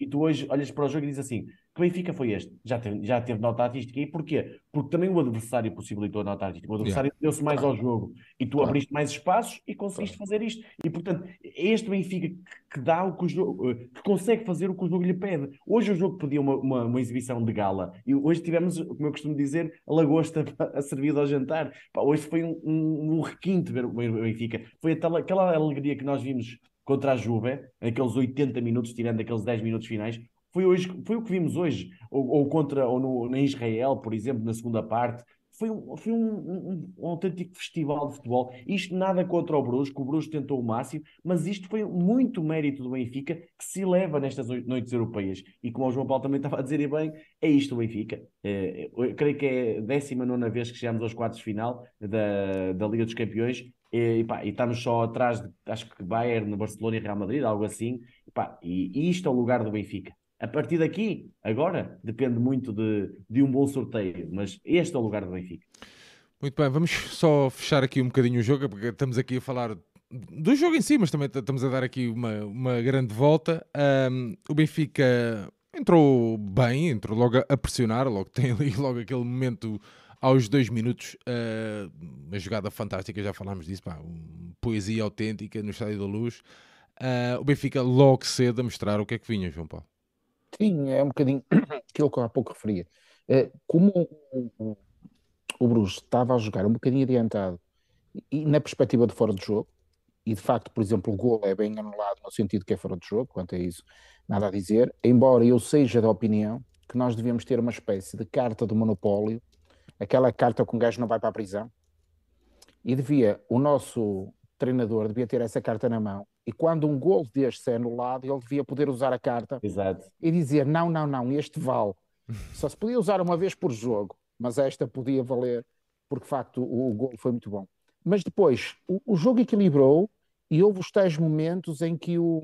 E tu hoje olhas para o jogo e dizes assim, que Benfica foi este? Já teve nota artística. E porquê? Porque também o adversário possibilitou a nota artística. O adversário deu-se mais ao jogo. E tu abriste mais espaços e conseguiste fazer isto. E, portanto, é este Benfica que dá o que o jogo... que consegue fazer o que o jogo lhe pede. Hoje o jogo pedia uma exibição de gala. E hoje tivemos, como eu costumo dizer, a lagosta a servir ao jantar. Pá, hoje foi um requinte ver o Benfica. Foi aquela alegria que nós vimos contra a Juve, aqueles 80 minutos, tirando aqueles 10 minutos finais, foi o que vimos hoje, ou na Israel, por exemplo, na segunda parte. Foi um autêntico festival de futebol. Isto nada contra o Bruges, que o Bruges tentou o máximo, mas isto foi muito mérito do Benfica, que se eleva nestas noites europeias. E como o João Paulo também estava a dizer, e bem, é isto o Benfica. Eu creio que é a 19ª vez que chegamos aos quartos de final da Liga dos Campeões, e estamos só atrás de, acho que Bayern, Barcelona e Real Madrid, algo assim, e isto é o lugar do Benfica. A partir daqui, agora, depende muito de um bom sorteio, mas este é o lugar do Benfica. Muito bem, vamos só fechar aqui um bocadinho o jogo, porque estamos aqui a falar do jogo em si, mas também estamos a dar aqui uma grande volta. O Benfica entrou bem, entrou logo a pressionar, logo tem ali logo aquele momento... Aos 2 minutos, uma jogada fantástica, já falámos disso, pá, poesia autêntica no Estádio da Luz. O Benfica logo cedo a mostrar o que é que vinha, João Paulo. Sim, é um bocadinho aquilo que eu há pouco referia. Como o Bruges estava a jogar um bocadinho adiantado e na perspectiva de fora de jogo, e de facto, por exemplo, o golo é bem anulado no sentido que é fora de jogo, quanto a isso, nada a dizer. Embora eu seja da opinião que nós devemos ter uma espécie de carta de monopólio, aquela carta que um gajo não vai para a prisão, e o nosso treinador devia ter essa carta na mão, e quando um golo deste é anulado, ele devia poder usar a carta. Exato. E dizer, não, este vale. Só se podia usar uma vez por jogo, mas esta podia valer, porque de facto o golo foi muito bom. Mas depois, o jogo equilibrou, e houve os tais momentos em que o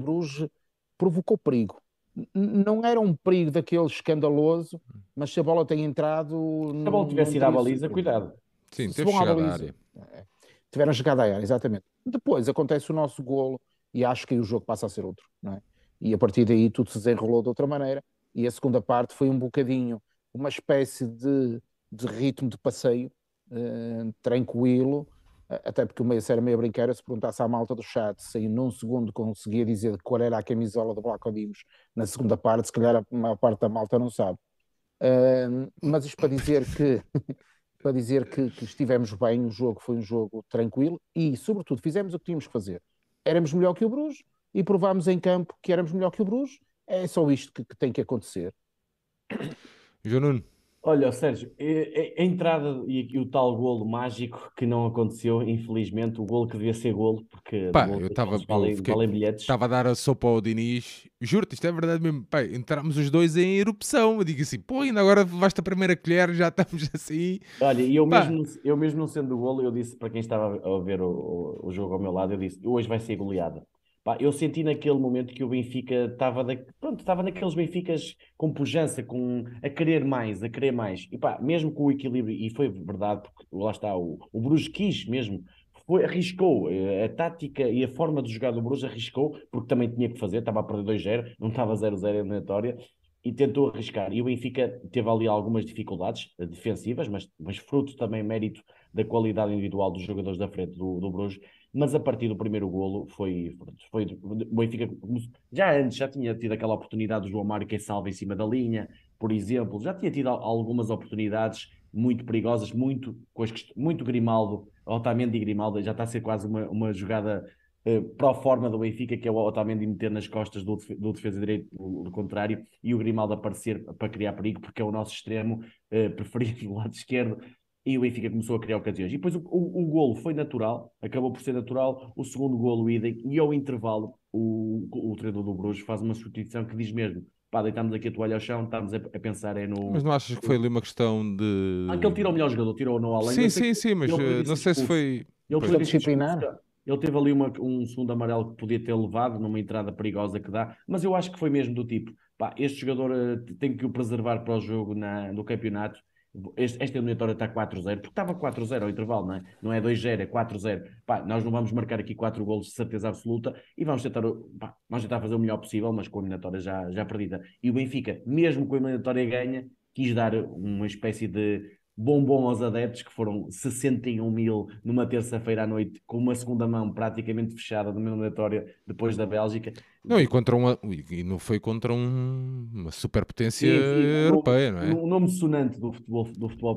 Bruges provocou perigo. Não era um perigo daquele escandaloso, mas se a bola tem entrado... Se a bola tivesse ido à baliza, cuidado. Sim, teve chegado à área. Tiveram chegado à área, exatamente. Depois acontece o nosso golo e acho que aí o jogo passa a ser outro, não é? E a partir daí tudo se desenrolou de outra maneira e a segunda parte foi um bocadinho uma espécie de ritmo de passeio, tranquilo, até porque o meio era meio brinqueira, se perguntasse à malta do chat se aí num segundo conseguia dizer qual era a camisola do Black Odimos na segunda parte, se calhar a maior parte da malta não sabe. Mas isto para dizer que que estivemos bem, o jogo foi um jogo tranquilo e sobretudo fizemos o que tínhamos que fazer. Éramos melhor que o Bruges e provámos em campo que éramos melhor que o Bruges É só isto que tem que acontecer. João Nuno. Olha, Sérgio, a entrada e o tal golo mágico que não aconteceu, infelizmente, o golo que devia ser golo, porque pá, golo, eu estava a dar a sopa ao Diniz, juro-te, isto é verdade mesmo, pá, entramos os dois em erupção, eu digo assim, pô, ainda agora vais-te a primeira colher, já estamos assim. Olha, e eu mesmo não sendo o golo, eu disse para quem estava a ver o jogo ao meu lado, eu disse, hoje vai ser goleada. Pá, eu senti naquele momento que o Benfica estava naqueles Benficas com pujança, com a querer mais. E pá, mesmo com o equilíbrio, e foi verdade, porque lá está, o Bruges quis mesmo, arriscou, a tática e a forma de jogar do Bruges arriscou, porque também tinha que fazer, estava a perder 2-0, não estava 0-0 a eliminatória, e tentou arriscar. E o Benfica teve ali algumas dificuldades defensivas, mas fruto também mérito da qualidade individual dos jogadores da frente do Bruges. Mas a partir do primeiro golo foi o Benfica, já antes, já tinha tido aquela oportunidade do João Mário que é salva em cima da linha, por exemplo, já tinha tido algumas oportunidades muito perigosas, muito Grimaldo, Otamendi e Grimaldo, já está a ser quase uma jogada pró forma do Benfica, que é o Otamendi meter nas costas do defesa direito do contrário e o Grimaldo aparecer para criar perigo, porque é o nosso extremo preferido do lado esquerdo. E o Benfica começou a criar ocasiões. E depois o golo foi natural, acabou por ser natural, o segundo golo idem, e ao intervalo o treinador do Bruges faz uma substituição que diz mesmo, pá, deitamos aqui a toalha ao chão, estamos a pensar no... Mas não achas que foi ali uma questão de... Ah, que ele tirou o melhor jogador, tirou o Noa Lang. Sim, mas não sei se foi... Ele foi disciplinar. Ele teve ali um segundo amarelo que podia ter levado numa entrada perigosa que dá, mas eu acho que foi mesmo do tipo, pá, este jogador tem que o preservar para o jogo no campeonato. Esta eliminatória está 4-0, porque estava 4-0 ao intervalo, não é? Não é 2-0, é 4-0. Pá, nós não vamos marcar aqui 4 golos de certeza absoluta e vamos tentar fazer o melhor possível, mas com a eliminatória já perdida. E o Benfica, mesmo com a eliminatória ganha, quis dar uma espécie de bombom aos adeptos, que foram 61 mil numa terça-feira à noite, com uma segunda mão praticamente fechada de uma eliminatória depois da Bélgica. Não, e não foi contra uma superpotência europeia, não é? O nome sonante do futebol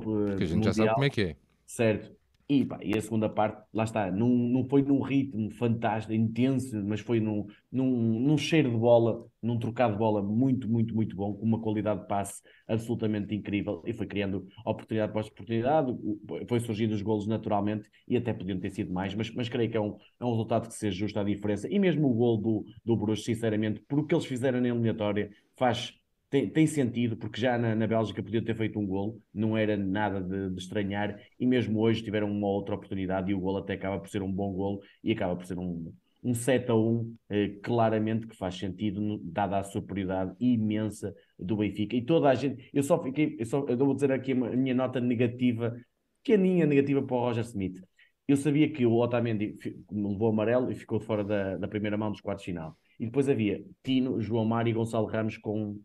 mundial. Que a gente já sabe como é que é. Certo. E, pá, e a segunda parte, lá está, não foi num ritmo fantástico, intenso, mas foi num cheiro de bola, num trocado de bola muito, muito, muito bom, com uma qualidade de passe absolutamente incrível, e foi criando oportunidade após oportunidade, foi surgindo os golos naturalmente, e até podiam ter sido mais, mas creio que é um resultado que se ajusta à diferença, e mesmo o golo do Bruges, sinceramente, por o que eles fizeram na eliminatória, tem sentido, porque já na Bélgica podiam ter feito um golo, não era nada de estranhar, e mesmo hoje tiveram uma outra oportunidade e o golo até acaba por ser um bom golo e acaba por ser um 7-1, claramente que faz sentido, dada a superioridade imensa do Benfica. E toda a gente, eu vou dizer aqui a minha nota negativa, pequeninha negativa para o Roger Schmidt. Eu sabia que o Otamendi levou amarelo e ficou fora da primeira mão dos quartos de final. E depois havia Tino, João Mário e Gonçalo Ramos com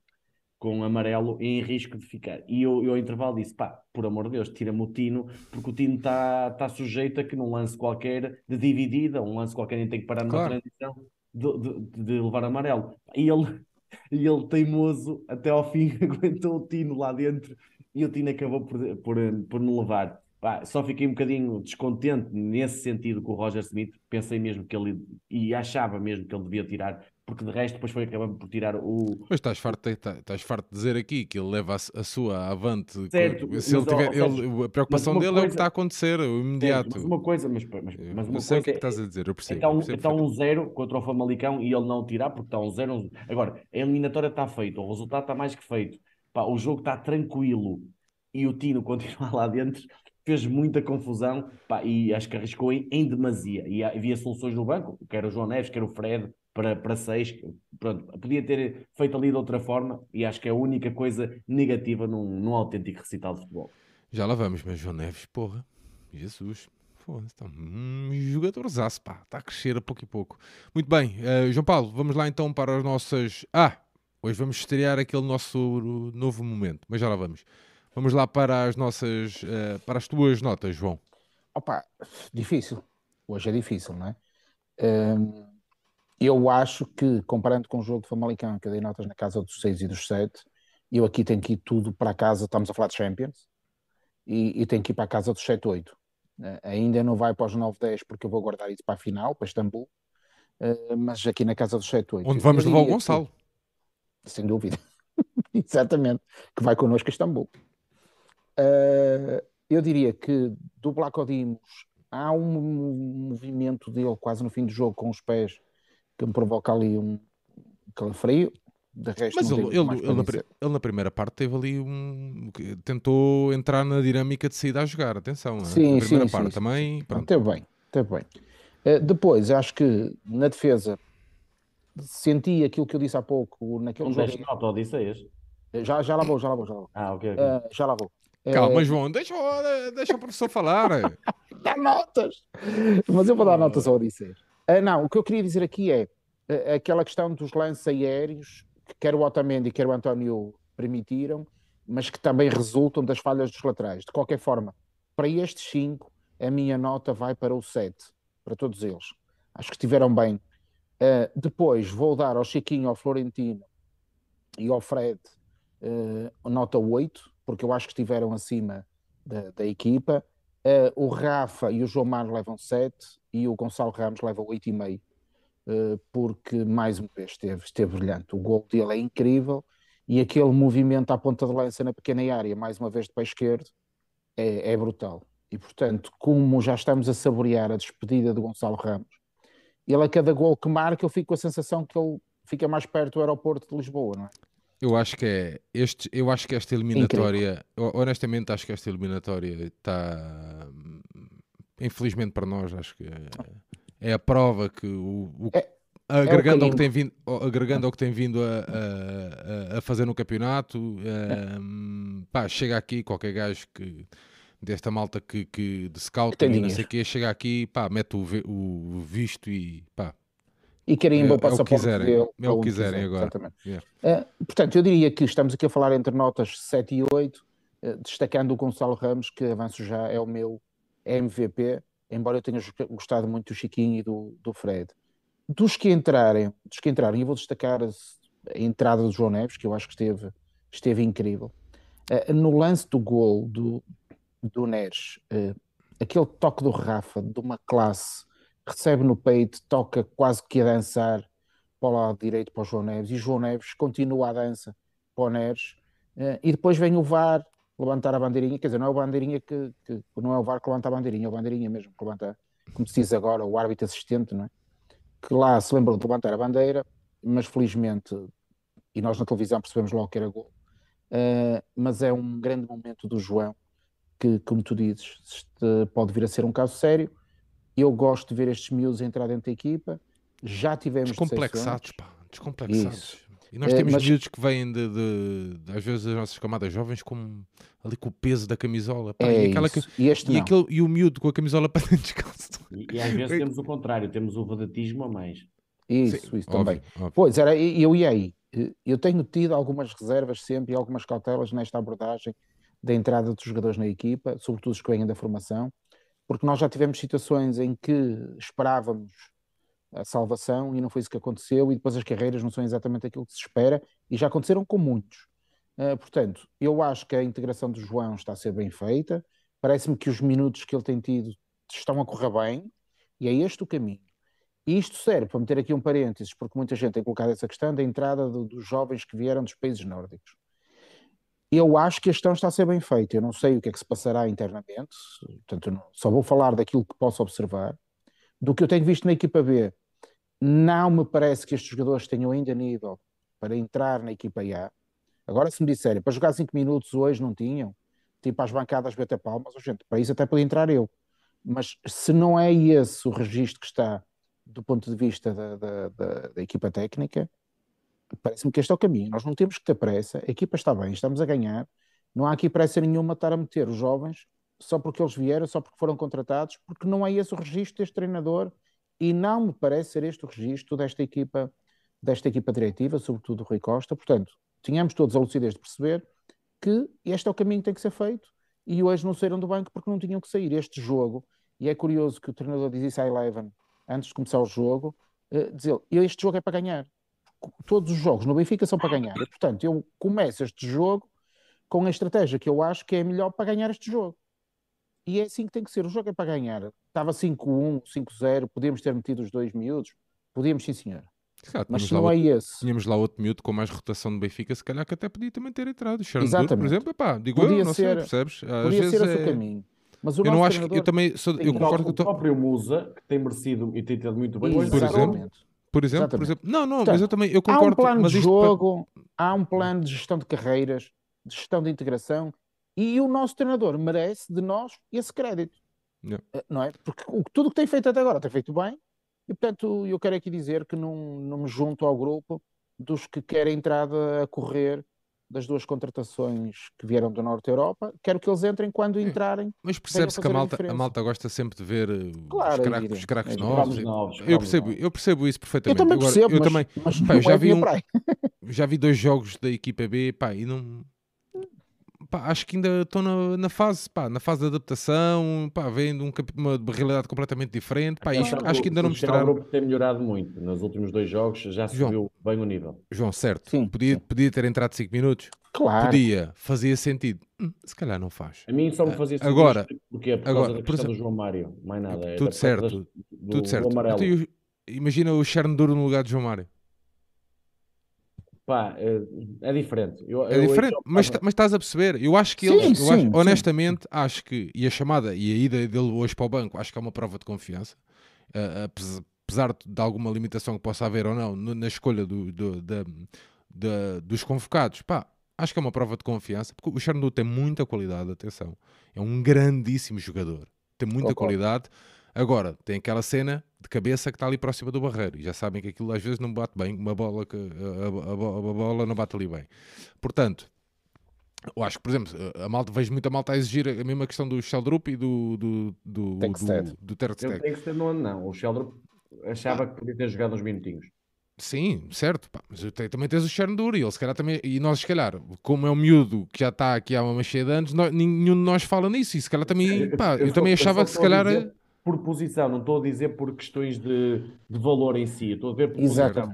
amarelo em risco de ficar. E eu ao intervalo disse, pá, por amor de Deus, tira-me o Tino, porque o Tino está sujeito a que num lance qualquer de dividida, um lance qualquer nem tem que parar numa transição de levar amarelo. E ele teimoso, até ao fim, aguentou o Tino lá dentro e o Tino acabou por me levar. Pá, só fiquei um bocadinho descontente nesse sentido com o Roger Schmidt, pensei mesmo que ele, e achava mesmo que ele devia tirar, porque de resto depois foi acabando por tirar o... Mas estás farto de dizer aqui que ele leva a sua avante. Certo, se ele tiver, a preocupação dele é o que está a acontecer, o imediato. Certo, mas uma coisa, eu sei o que estás a dizer, eu percebo. Está 1-0 contra o Famalicão e ele não tirar porque está 1-0. Agora, a eliminatória está feita, o resultado está mais que feito. Pá, o jogo está tranquilo e o Tino continua lá dentro... Fez muita confusão, pá, e acho que arriscou em demasia. E havia soluções no banco, quer o João Neves, quer o Fred, para 6. Pronto, podia ter feito ali de outra forma e acho que é a única coisa negativa num autêntico recital de futebol. Já lá vamos, mas João Neves, porra, Jesus, foda-se, está um jogadorzaço, pá, está a crescer a pouco e pouco. Muito bem, João Paulo, vamos lá então para as nossas... hoje vamos estrear aquele nosso novo momento, mas já lá vamos. Vamos lá para para as tuas notas, João. Opa, difícil. Hoje é difícil, não é? Eu acho que, comparando com o jogo de Famalicão, que eu dei notas na casa dos 6 e dos 7, eu aqui tenho que ir tudo para a casa, estamos a falar de Champions, e tenho que ir para a casa dos 7, 8. Ainda não vai para os 9, 10, porque eu vou guardar isso para a final, para Istambul, mas aqui na casa dos 7, 8. Onde vamos levar o Gonçalo. sem dúvida, exatamente, que vai connosco a Istambul. Eu diria que do Blaco Dimos há um movimento dele quase no fim do jogo com os pés que me provoca ali um calafrio. De resto, mas ele na primeira parte teve ali tentou entrar na dinâmica de saída a jogar, atenção, sim, na primeira parte sim, também. Sim. Pronto. Teve bem. Depois, acho que na defesa senti aquilo que eu disse há pouco naquele jogo. Já lá vou. Ah, ok. Já lá vou. Calma, João, deixa o professor falar. Dá notas. Mas eu vou dar notas ao Odisseias. Não, o que eu queria dizer aqui é aquela questão dos lances aéreos que quer o Otamendi, quer o António permitiram, mas que também resultam das falhas dos laterais. De qualquer forma, para estes 5, a minha nota vai para o 7, para todos eles. Acho que estiveram bem. Depois vou dar ao Chiquinho, ao Florentino e ao Fred nota 8, porque eu acho que estiveram acima da equipa. O Rafa e o João Mário levam 7 e o Gonçalo Ramos leva 8,5. Porque mais uma vez esteve brilhante, o gol dele é incrível e aquele movimento à ponta de lança na pequena área, mais uma vez de pé esquerdo, é brutal. E portanto, como já estamos a saborear a despedida de Gonçalo Ramos, ele a cada gol que marca eu fico com a sensação que ele fica mais perto do aeroporto de Lisboa, não é? Eu acho que esta eliminatória, incrível. Honestamente acho que esta eliminatória está, infelizmente para nós, acho que é a prova que, agregando, ao que tem vindo a fazer no campeonato, chega aqui qualquer gajo que, desta malta que de scout, que não sei o quê, chega aqui, mete o visto e carimba o passaporte dele. É o que quiserem agora. Yeah. Portanto, eu diria que estamos aqui a falar entre notas 7 e 8, destacando o Gonçalo Ramos, que avanço já, é o meu MVP. Embora eu tenha gostado muito do Chiquinho e do Fred. Dos que entraram, eu vou destacar a entrada do João Neves, que eu acho que esteve incrível. No lance do gol do Neres, aquele toque do Rafa, de uma classe, recebe no peito, toca quase que a dançar para o lado direito para o João Neves, e o João Neves continua a dança para o Neres, e depois vem o VAR, levantar a bandeirinha, quer dizer, não é o bandeirinha que não é o VAR que levanta a bandeirinha, é a bandeirinha mesmo que levanta, como se diz agora, o árbitro assistente, não é? Que lá se lembrou de levantar a bandeira, mas felizmente, e nós na televisão percebemos logo que era gol, mas é um grande momento do João, que como tu dizes, pode vir a ser um caso sério. Eu gosto de ver estes miúdos entrar dentro da equipa, já tivemos descomplexados. Isso. E nós temos miúdos que vêm às vezes das nossas camadas jovens com o peso da camisola. Pá, e o miúdo com a camisola para dentro de casa. E às vezes temos o contrário, temos o vedetismo a mais. Isso óbvio, também. Óbvio. Pois, eu ia aí. Eu tenho tido algumas reservas sempre e algumas cautelas nesta abordagem da entrada dos jogadores na equipa, sobretudo os que vêm da formação, porque nós já tivemos situações em que esperávamos a salvação e não foi isso que aconteceu, e depois as carreiras não são exatamente aquilo que se espera e já aconteceram com muitos. Portanto, eu acho que a integração do João está a ser bem feita, parece-me que os minutos que ele tem tido estão a correr bem e é este o caminho. E isto serve para meter aqui um parênteses, porque muita gente tem colocado essa questão da entrada dos jovens que vieram dos países nórdicos. Eu acho que a questão está a ser bem feita, eu não sei o que é que se passará internamente, portanto só vou falar daquilo que posso observar, do que eu tenho visto na equipa B. Não me parece que estes jogadores tenham ainda nível para entrar na equipa A. Agora, se me disserem, para jogar 5 minutos hoje não tinham, tipo às bancadas bater palmas, gente, para isso até podia entrar eu. Mas se não é esse o registro que está do ponto de vista da equipa técnica, parece-me que este é o caminho. Nós não temos que ter pressa, a equipa está bem, estamos a ganhar, não há aqui pressa nenhuma estar a meter os jovens só porque eles vieram, só porque foram contratados, porque não é esse o registro deste treinador. E não me parece ser este o registro desta equipa diretiva, sobretudo do Rui Costa. Portanto, tínhamos todos a lucidez de perceber que este é o caminho que tem que ser feito e hoje não saíram do banco porque não tinham que sair. Este jogo, e é curioso que o treinador diz isso à Eleven, antes de começar o jogo, diz ele, este jogo é para ganhar. Todos os jogos no Benfica são para ganhar. E, portanto, eu começo este jogo com a estratégia que eu acho que é melhor para ganhar este jogo. E é assim que tem que ser, o jogo é para ganhar. Estava 5-1, 5-0, podíamos ter metido os dois miúdos, podíamos sim senhor. Claro, mas se não é outro, esse. Tínhamos lá outro miúdo com mais rotação do Benfica, se calhar que até podia também ter entrado. Exatamente. Por exemplo, epá, digo podia eu, não ser, sei, percebes? Às podia vezes ser esse o caminho. Mas o eu não acho que... Eu também sou, eu concordo o próprio Musa, que tem merecido e tem tido muito bem. Por exemplo. Não, não, portanto, mas eu também eu concordo. Há um plano de jogo, há um plano de gestão de carreiras, de gestão de integração, e o nosso treinador merece de nós esse crédito. Não é? Porque tudo o que tem feito até agora tem feito bem. E, portanto, eu quero aqui dizer que não me junto ao grupo dos que querem entrada a correr das duas contratações que vieram do Norte da Europa. Quero que eles entrem quando entrarem. Mas percebe-se que a malta gosta sempre de ver claro, os craques novos. Eu percebo isso perfeitamente. Eu também percebo, agora, mas já vi dois jogos da equipa B e não... acho que ainda estou na fase de adaptação, vendo uma realidade completamente diferente. Acho que ainda não mostraram. O grupo tem melhorado muito nos últimos dois jogos, já subiu bem o nível. João, certo. Sim. Podia ter entrado 5 minutos? Claro. Podia, fazia sentido. Se calhar não faz. A mim só me fazia sentido por causa do João Mário, mais nada. Tudo certo. Amarelo. Imagina o Chernobyl no lugar de João Mário. É diferente. Mas estás a perceber? Eu acho que honestamente, acho que e a chamada e a ida dele hoje para o banco, acho que é uma prova de confiança, apesar de alguma limitação que possa haver ou não na escolha dos convocados. Acho que é uma prova de confiança, porque o Xarnu tem muita qualidade, atenção. É um grandíssimo jogador, tem muita qualidade. Agora, tem aquela cena de cabeça que está ali próxima do barreiro. E já sabem que aquilo às vezes não bate bem. A bola não bate ali bem. Portanto, eu acho que, por exemplo, vejo muita malta a exigir a mesma questão do Sheldrup e do Terkstedt. O Sheldrup achava que podia ter jogado uns minutinhos. Sim, certo. Mas também tens o Chernobyl e ele se calhar também... E nós, se calhar, como é um miúdo que já está aqui há uma machia de anos, nenhum de nós fala nisso. E se calhar também... Eu também achava que se calhar... Por posição, não estou a dizer por questões de valor em si, estou a ver por posição.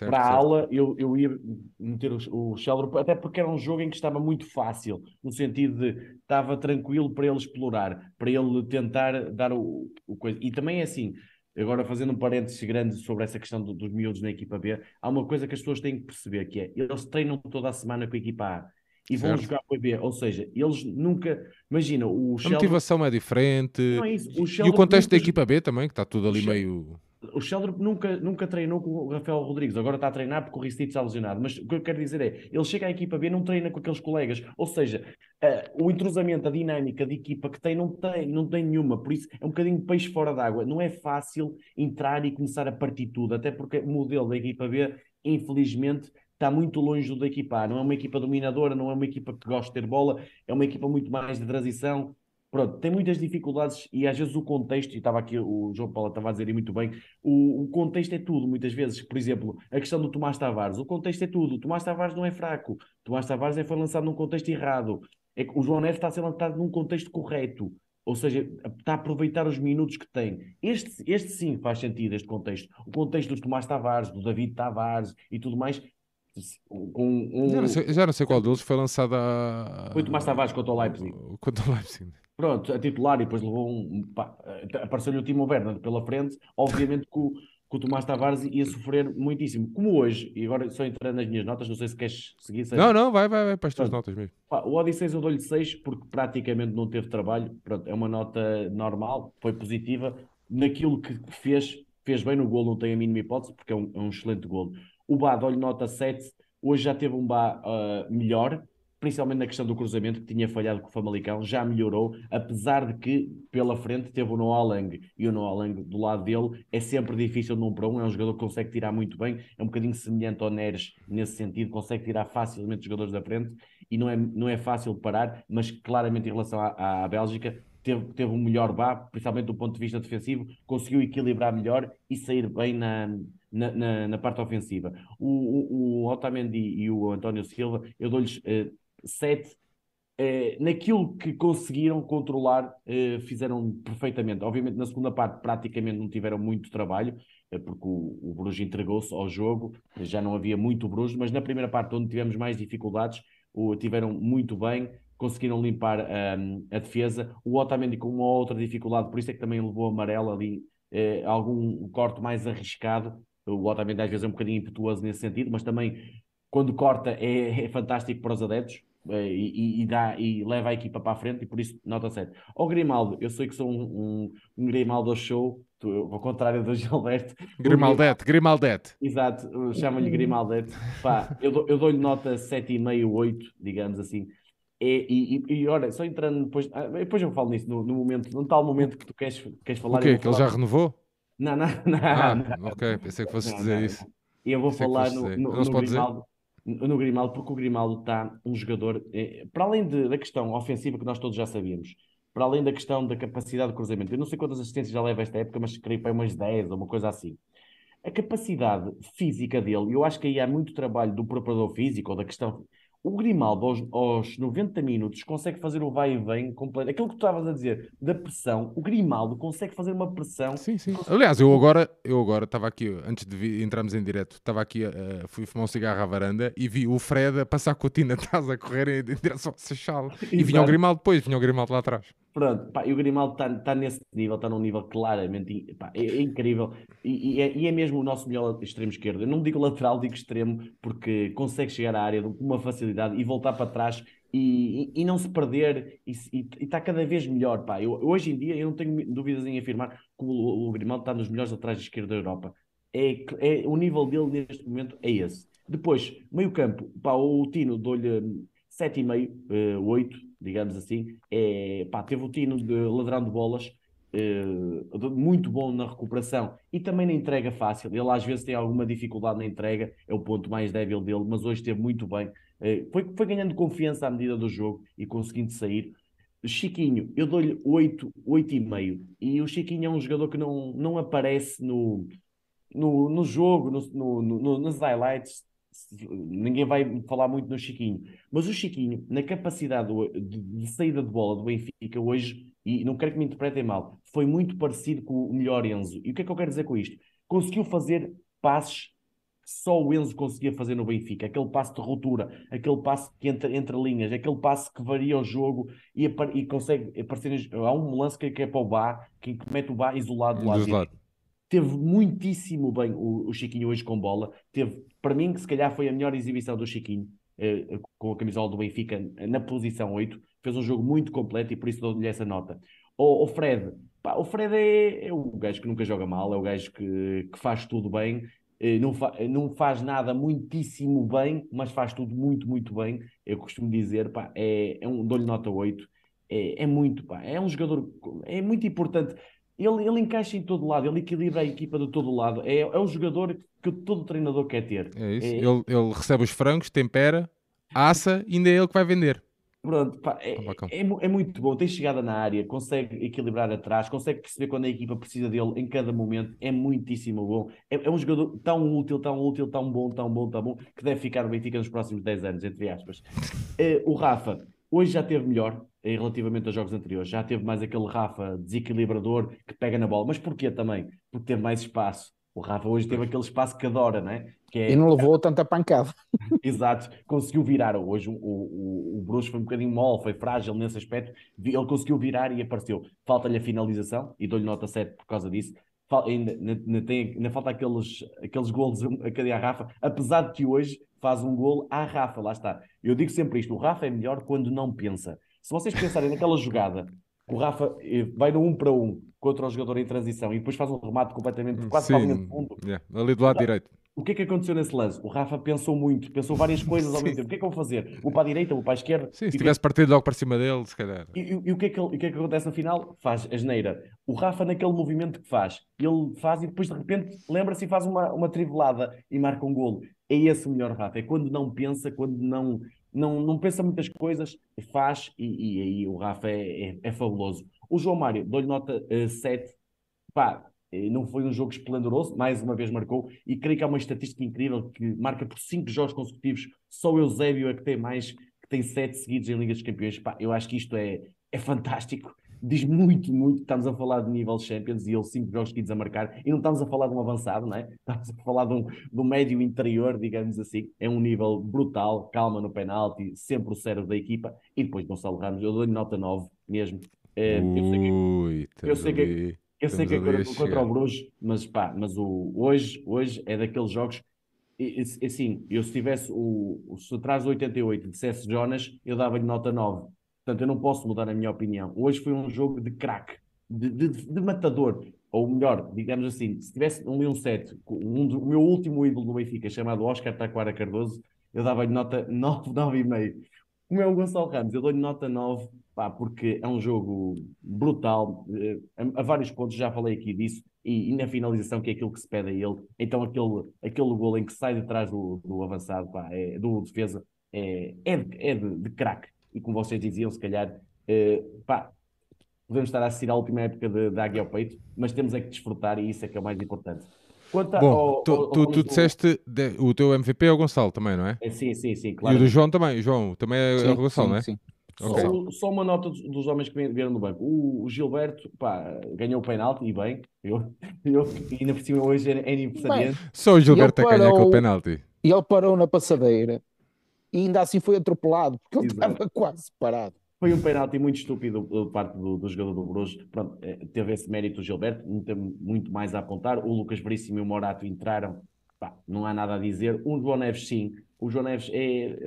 Para a ala, eu ia meter o Sheldrup, até porque era um jogo em que estava muito fácil, no sentido de estava tranquilo para ele explorar, para ele tentar dar o coisa. E também é assim, agora fazendo um parênteses grande sobre essa questão dos miúdos na equipa B, há uma coisa que as pessoas têm que perceber, que é, eles treinam toda a semana com a equipa A, e vão jogar com o EB, ou seja, eles nunca... Imagina, o Sheldrup... A motivação é diferente. Não é isso. E o contexto da equipa B também, que está tudo ali meio... O Sheldrup nunca treinou com o Rafael Rodrigues, agora está a treinar porque o Ristich está lesionado. Mas o que eu quero dizer é, ele chega à equipa B, não treina com aqueles colegas. Ou seja, o entrosamento, a dinâmica de equipa que tem, não tem nenhuma. Por isso, é um bocadinho de peixe fora d'água. Não é fácil entrar e começar a partir tudo, até porque o modelo da equipa B, infelizmente... está muito longe do da equipa A. Não é uma equipa dominadora, não é uma equipa que gosta de ter bola, é uma equipa muito mais de transição. Pronto, tem muitas dificuldades e às vezes o contexto, e estava aqui o João Paulo estava a dizer muito bem, o contexto é tudo, muitas vezes. Por exemplo, a questão do Tomás Tavares, o contexto é tudo. O Tomás Tavares não é fraco, o Tomás Tavares foi lançado num contexto errado. O João Neves está a ser lançado num contexto correto, ou seja, está a aproveitar os minutos que tem. Este sim faz sentido, este contexto. O contexto do Tomás Tavares, do David Tavares e tudo mais... Já não sei qual deles foi lançado a... Foi Tomás Tavares contra o Leipzig. Pronto, a titular e depois levou apareceu-lhe o Timo Werner pela frente. Obviamente que o Tomás Tavares ia sofrer muitíssimo. Como hoje, e agora só entrando nas minhas notas, não sei se queres seguir. Seja... Não, vai para as tuas notas mesmo. O Odisseis eu dou-lhe 6 porque praticamente não teve trabalho. Pronto, é uma nota normal, foi positiva. Naquilo que fez bem no golo, não tem a mínima hipótese porque é um excelente golo. O Bah dou-lhe nota 7, hoje já teve um Bah melhor, principalmente na questão do cruzamento, que tinha falhado com o Famalicão, já melhorou, apesar de que pela frente teve o Noa Lang, e o Noa Lang do lado dele é sempre difícil de um para um, é um jogador que consegue tirar muito bem, é um bocadinho semelhante ao Neres nesse sentido, consegue tirar facilmente os jogadores da frente, e não é fácil parar, mas claramente em relação à Bélgica, teve um melhor Bah, principalmente do ponto de vista defensivo, conseguiu equilibrar melhor e sair bem na parte ofensiva. O Otamendi e o António Silva, eu dou-lhes 7. Naquilo que conseguiram controlar, fizeram perfeitamente. Obviamente, na segunda parte, praticamente não tiveram muito trabalho, porque o Bruges entregou-se ao jogo, já não havia muito Bruges, mas na primeira parte, onde tivemos mais dificuldades, tiveram muito bem, conseguiram limpar a defesa. O Otamendi com uma outra dificuldade, por isso é que também levou amarelo ali, algum corte mais arriscado, O Otamendi às vezes é um bocadinho impetuoso nesse sentido, mas também quando corta é fantástico para os adeptos e leva a equipa para a frente, e por isso nota 7. O Grimaldo, eu sei que sou um Grimaldo show, ao contrário do Gilberto. Grimaldete. Exato, chama-lhe Grimaldete. Pá, eu dou-lhe nota 7,5, 8, digamos assim. E olha, só entrando depois eu falo nisso, num tal momento que tu queres falar. O quê? Que ele já renovou? Não. Ok, pensei que fosse dizer isso. E eu vou falar no Grimaldo, porque o Grimaldo está um jogador, para além da questão ofensiva que nós todos já sabíamos, para além da questão da capacidade de cruzamento, eu não sei quantas assistências já leva esta época, mas creio que é umas 10 ou uma coisa assim. A capacidade física dele, eu acho que aí há muito trabalho do preparador físico ou da questão... O Grimaldo, aos 90 minutos, consegue fazer o vai e vem completo. Aquilo que tu estavas a dizer, da pressão, o Grimaldo consegue fazer uma pressão... Sim. Aliás, eu agora estava aqui, antes de entrarmos em direto, estava aqui, fui fumar um cigarro à varanda e vi o Fred a passar com o Tino atrás a correr em direção ao Seixal. E vinha o Grimaldo depois, vinha o Grimaldo lá atrás. Pronto, pá, e o Grimaldo está nesse nível, está num nível claramente, pá, é incrível. E é mesmo o nosso melhor extremo esquerdo. Eu não digo lateral, digo extremo, porque consegue chegar à área com uma facilidade e voltar para trás e não se perder. E está cada vez melhor, pá. Hoje em dia, eu não tenho dúvidas em afirmar que o Grimaldo está nos melhores laterais de esquerda da Europa. O nível dele neste momento é esse. Depois, meio campo, pá, o Tino dou-lhe 7,5, 8, digamos assim. Teve o Tino de ladrão de bolas, muito bom na recuperação e também na entrega fácil. Ele às vezes tem alguma dificuldade na entrega, é o ponto mais débil dele, mas hoje esteve muito bem. Foi ganhando confiança à medida do jogo e conseguindo sair. Chiquinho, eu dou-lhe 8, 8,5. E o Chiquinho é um jogador que não aparece no jogo, nos highlights. Ninguém vai falar muito no Chiquinho, mas o Chiquinho, na capacidade de saída de bola do Benfica hoje, e não quero que me interpretem mal, foi muito parecido com o melhor Enzo. E o que é que eu quero dizer com isto? Conseguiu fazer passes que só o Enzo conseguia fazer no Benfica, aquele passe de ruptura, aquele passe que entra entre linhas, aquele passe que varia o jogo e consegue aparecer. Há um lance que é para o Bah, que mete o Bah isolado lá dentro. Teve muitíssimo bem o Chiquinho hoje com bola. Teve, para mim, que se calhar foi a melhor exibição do Chiquinho com a camisola do Benfica na posição 8. Fez um jogo muito completo e por isso dou-lhe essa nota. O Fred. Pá, o Fred é o gajo que nunca joga mal, é o gajo que faz tudo bem. Não faz nada muitíssimo bem, mas faz tudo muito, muito bem. Eu costumo dizer, pá, dou-lhe nota 8. É muito, pá. É um jogador... É muito importante... Ele encaixa em todo lado, ele equilibra a equipa de todo lado. É um jogador que todo treinador quer ter. É isso. Ele recebe os frangos, tempera, assa, ainda é ele que vai vender. Pronto, pá, é muito bom. Tem chegada na área, consegue equilibrar atrás, consegue perceber quando a equipa precisa dele em cada momento. É muitíssimo bom. É um jogador tão útil, tão bom, que deve ficar no Benfica nos próximos 10 anos, entre aspas. O Rafa, hoje já teve melhor. Relativamente aos jogos anteriores, já teve mais aquele Rafa desequilibrador que pega na bola. Mas porquê também? Porque teve mais espaço. O Rafa hoje teve aquele espaço que adora, não é? E não levou tanta pancada. Exato. Conseguiu virar. Hoje o Bruges foi um bocadinho mole, foi frágil nesse aspecto. Ele conseguiu virar e apareceu. Falta-lhe a finalização, e dou-lhe nota 7 por causa disso. Ainda falta aqueles golos a cadeia à Rafa, apesar de que hoje faz um golo à Rafa. Lá está. Eu digo sempre isto. O Rafa é melhor quando não pensa. Se vocês pensarem naquela jogada, o Rafa vai no 1-1 contra o jogador em transição e depois faz um remate completamente quase para o fundo. Yeah, ali do lado direito. O que é que aconteceu nesse lance? O Rafa pensou muito, pensou várias coisas ao mesmo tempo. O que é que eu vou fazer? Vou para a direita, vou para a esquerda? Sim, se tivesse partido logo para cima dele, se calhar. E o que é que acontece no final? Faz a asneira. O Rafa, naquele movimento que faz, ele faz e depois de repente lembra-se e faz uma trivelada e marca um golo. É esse o melhor Rafa. É quando não pensa, quando não pensa muitas coisas, faz, e aí o Rafa é fabuloso. O João Mário, dou-lhe nota 7. Pá, não foi um jogo esplendoroso, mais uma vez marcou, e creio que há uma estatística incrível que marca por 5 jogos consecutivos, só o Eusébio é que tem mais, que tem 7 seguidos em Liga dos Campeões. Pá, eu acho que isto é fantástico, diz muito, muito. Estamos a falar de nível Champions e ele 5 jogos seguidos a marcar, e não estamos a falar de um avançado, não é? Estamos a falar de um médio interior, digamos assim. É um nível brutal, calma no penalti, sempre o cérebro da equipa. E depois Gonçalo Ramos, eu dou-lhe nota 9 mesmo. Eu sei que Eu sei que é contra o Bruges, mas pá, mas hoje é daqueles jogos. Assim, eu se tivesse se atrás 88 dissesse Jonas, eu dava-lhe nota 9. Portanto, eu não posso mudar a minha opinião. Hoje foi um jogo de craque, de matador. Ou melhor, digamos assim, se tivesse um 7, o meu último ídolo do Benfica, chamado Oscar Taquara Cardoso, eu dava-lhe nota 9, 9,5. Como é o Gonçalo Ramos, eu dou-lhe nota 9, pá, porque é um jogo brutal, a vários pontos, já falei aqui disso, e na finalização, que é aquilo que se pede a ele. Então aquele golo em que sai de trás do avançado, pá, do defesa, é de craque. E como vocês diziam, se calhar, pá, podemos estar a assistir à última época da Águia ao Peito, mas temos é que desfrutar, e isso é que é o mais importante. Bom, tu disseste o teu MVP é o Gonçalo também, não é? Sim, claro. E o do João também. O João também é o Gonçalo, não é? Sim. Okay. Só uma nota dos homens que vieram no banco. O Gilberto, pá, ganhou o penalti, e bem. Eu ainda por cima hoje é aniversariante. Só o Gilberto a ganhar com o penalti. E ele parou na passadeira e ainda assim foi atropelado, porque ele estava quase parado. Foi um penalti muito estúpido da parte do jogador do Bruges. Pronto, teve esse mérito o Gilberto, não tem muito mais a apontar. O Lucas Veríssimo e o Morato entraram, pá, não há nada a dizer. O João Neves, sim. O João Neves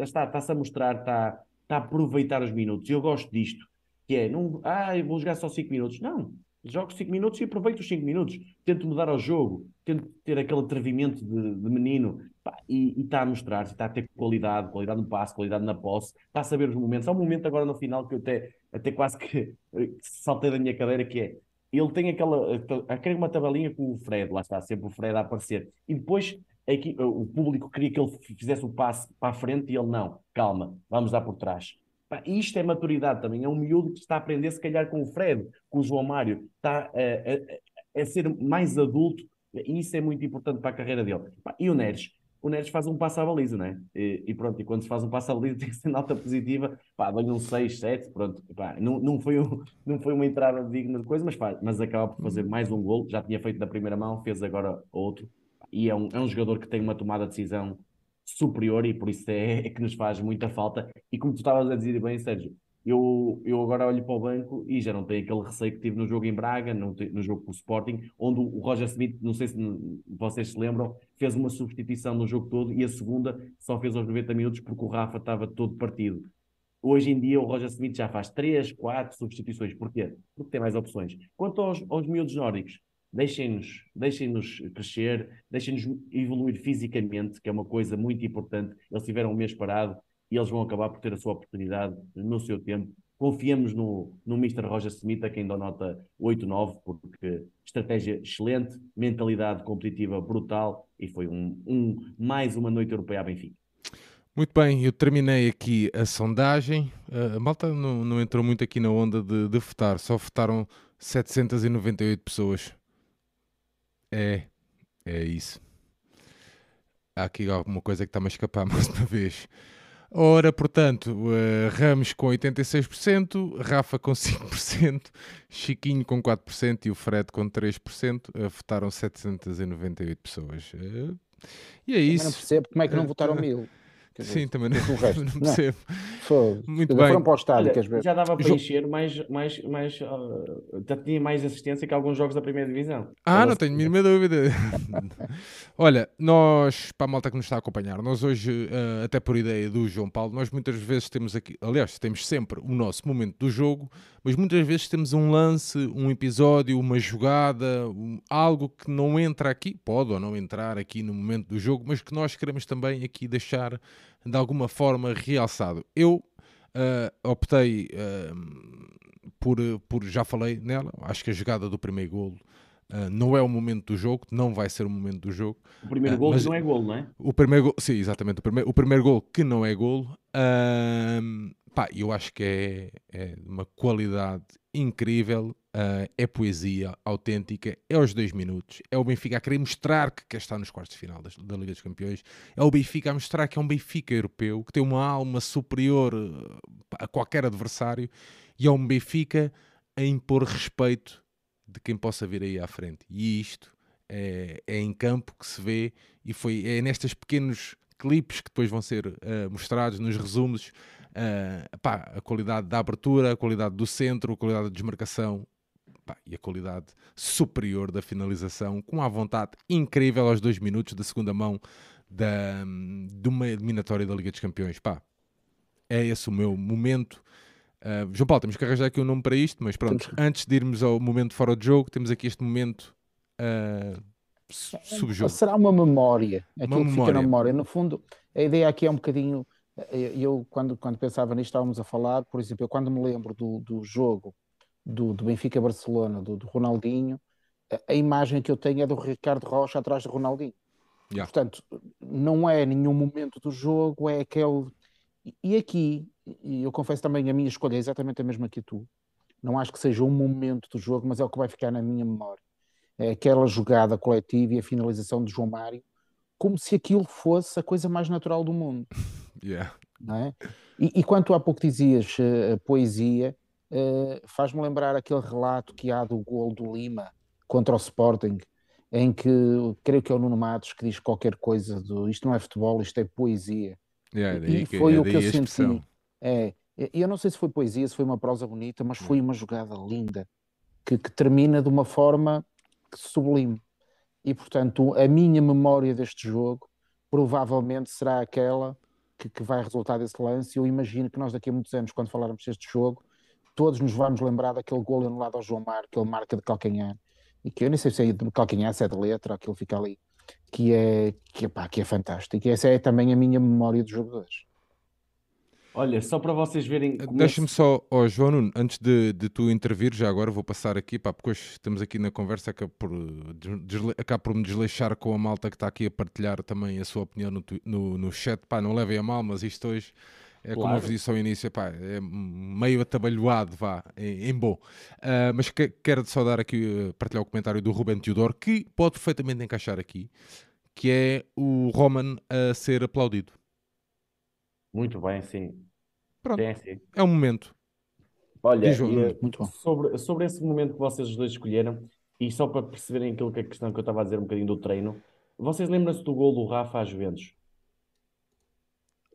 está-se a mostrar, está a aproveitar os minutos. Eu gosto disto, que é, eu vou jogar só 5 minutos. Não, jogo 5 minutos e aproveito os 5 minutos. Tento mudar ao jogo, tento ter aquele atrevimento de menino. E está a mostrar-se, está a ter qualidade no passe, qualidade na posse, está a saber os momentos. Há um momento agora no final que eu até quase que saltei da minha cadeira, que é, ele tem querer uma tabelinha com o Fred, lá está sempre o Fred a aparecer, e depois o público queria que ele fizesse o passe para a frente, e ele, não, calma, vamos dar por trás. Isto é maturidade também, é um miúdo que está a aprender, se calhar com o Fred, com o João Mário, está a ser mais adulto, e isso é muito importante para a carreira dele. E o Neres? O Neres faz um passo à baliza, não é? E pronto, e quando se faz um passo à baliza tem que ser nota positiva, pá, dá-lhe um 6, 7, pronto, pá, não foi uma entrada digna de coisa, mas acaba por fazer mais um golo, já tinha feito da primeira mão, fez agora outro, e é um jogador que tem uma tomada de decisão superior, e por isso é que nos faz muita falta. E como tu estavas a dizer bem, Sérgio, eu agora olho para o banco e já não tenho aquele receio que tive no jogo em Braga, no jogo com o Sporting, onde o Roger Schmidt, não sei se vocês se lembram, fez uma substituição no jogo todo, e a segunda só fez aos 90 minutos porque o Rafa estava todo partido. Hoje em dia o Roger Schmidt já faz 3, 4 substituições. Porquê? Porque tem mais opções. Quanto aos miúdos nórdicos, deixem-nos crescer, deixem-nos evoluir fisicamente, que é uma coisa muito importante. Eles tiveram um mês parado, e eles vão acabar por ter a sua oportunidade no seu tempo. Confiemos no Mr. Roger Schmidt, a quem dá nota 8-9, porque estratégia excelente, mentalidade competitiva brutal, e foi mais uma noite europeia a Benfica. Muito bem, eu terminei aqui a sondagem. A malta não entrou muito aqui na onda de votar, só votaram 798 pessoas. É isso. Há aqui alguma coisa que está-me a escapar mais uma vez. Ora, portanto, Ramos com 86%, Rafa com 5%, Chiquinho com 4% e o Fred com 3%. Votaram 798 pessoas. E é isso. Também não percebo como é que não votaram 1000. Sim, também não, não percebo. Não. Muito bem. Foram para o estádio, queres ver? Já dava para encher, mas já tinha mais assistência que alguns jogos da primeira divisão. Não tenho a mínima dúvida. Olha, nós, para a malta que nos está a acompanhar, nós hoje, até por ideia do João Paulo, nós muitas vezes temos aqui, aliás, temos sempre o nosso momento do jogo, mas muitas vezes temos um lance, um episódio, uma jogada, algo que não entra aqui, pode ou não entrar aqui no momento do jogo, mas que nós queremos também aqui deixar de alguma forma realçado. Eu optei por, já falei nela, acho que a jogada do primeiro golo não é o momento do jogo, não vai ser o momento do jogo. O primeiro golo não é golo, não é? O primeiro golo, sim, exatamente, o primeiro golo que não é golo, pá, eu acho que é uma qualidade incrível, é poesia autêntica, é aos 2 minutos, é o Benfica a querer mostrar que quer estar nos quartos de final da Liga dos Campeões, é o Benfica a mostrar que é um Benfica europeu, que tem uma alma superior a qualquer adversário, e é um Benfica a impor respeito de quem possa vir aí à frente, e isto é em campo que se vê, e é nestes pequenos clipes que depois vão ser mostrados nos resumos. Pá, a qualidade da abertura, a qualidade do centro, a qualidade da desmarcação, e a qualidade superior da finalização, com a vontade incrível aos 2 minutos da segunda mão de uma eliminatória da Liga dos Campeões. É esse o meu momento. João Paulo, temos que arranjar aqui um nome para isto, mas pronto, antes de irmos ao momento fora de jogo, temos aqui este momento subjogo. Será uma memória, aquilo que fica na memória. No fundo, a ideia aqui é um bocadinho... Eu, quando pensava nisto, estávamos a falar, por exemplo, eu quando me lembro do jogo do Benfica-Barcelona, do Ronaldinho, a imagem que eu tenho é do Ricardo Rocha atrás do Ronaldinho. Yeah. Portanto, não é nenhum momento do jogo, é aquele... E aqui, eu confesso também, a minha escolha é exatamente a mesma que a tua. Não acho que seja um momento do jogo, mas é o que vai ficar na minha memória. É aquela jogada coletiva e a finalização de João Mário, como se aquilo fosse a coisa mais natural do mundo. Yeah. Não é? E quanto há pouco dizias poesia, faz-me lembrar aquele relato que há do golo do Lima contra o Sporting, em que, creio que é o Nuno Matos que diz qualquer coisa do isto não é futebol, isto é poesia. Yeah, e foi o que eu senti. Eu não sei se foi poesia, se foi uma prosa bonita, mas foi uma jogada linda que termina de uma forma que sublime. E, portanto, a minha memória deste jogo provavelmente será aquela que vai resultar desse lance. Eu imagino que nós daqui a muitos anos, quando falarmos deste jogo, todos nos vamos lembrar daquele gol anulado ao João Mário, que ele marca de calcanhar, e que eu nem sei se é de calcanhar, se é de letra, aquilo fica ali, que é fantástico. E essa é também a minha memória dos jogadores. Olha, só para vocês verem... Deixa-me só, João Nuno, antes de tu intervir, já agora vou passar aqui, porque hoje estamos aqui na conversa, acabo por me desleixar com a malta que está aqui a partilhar também a sua opinião no chat. Não levem a mal, mas isto hoje, como eu vos disse ao início, é meio atabalhoado, em bom. Mas quero só dar aqui, partilhar o comentário do Ruben Teodoro, que pode perfeitamente encaixar aqui, que é o Roman a ser aplaudido. Muito bem, sim. Pronto, é um momento. Olha, muito bom. Sobre esse momento que vocês os dois escolheram, e só para perceberem aquilo que é a questão que eu estava a dizer um bocadinho do treino, vocês lembram-se do golo do Rafa à Juventus?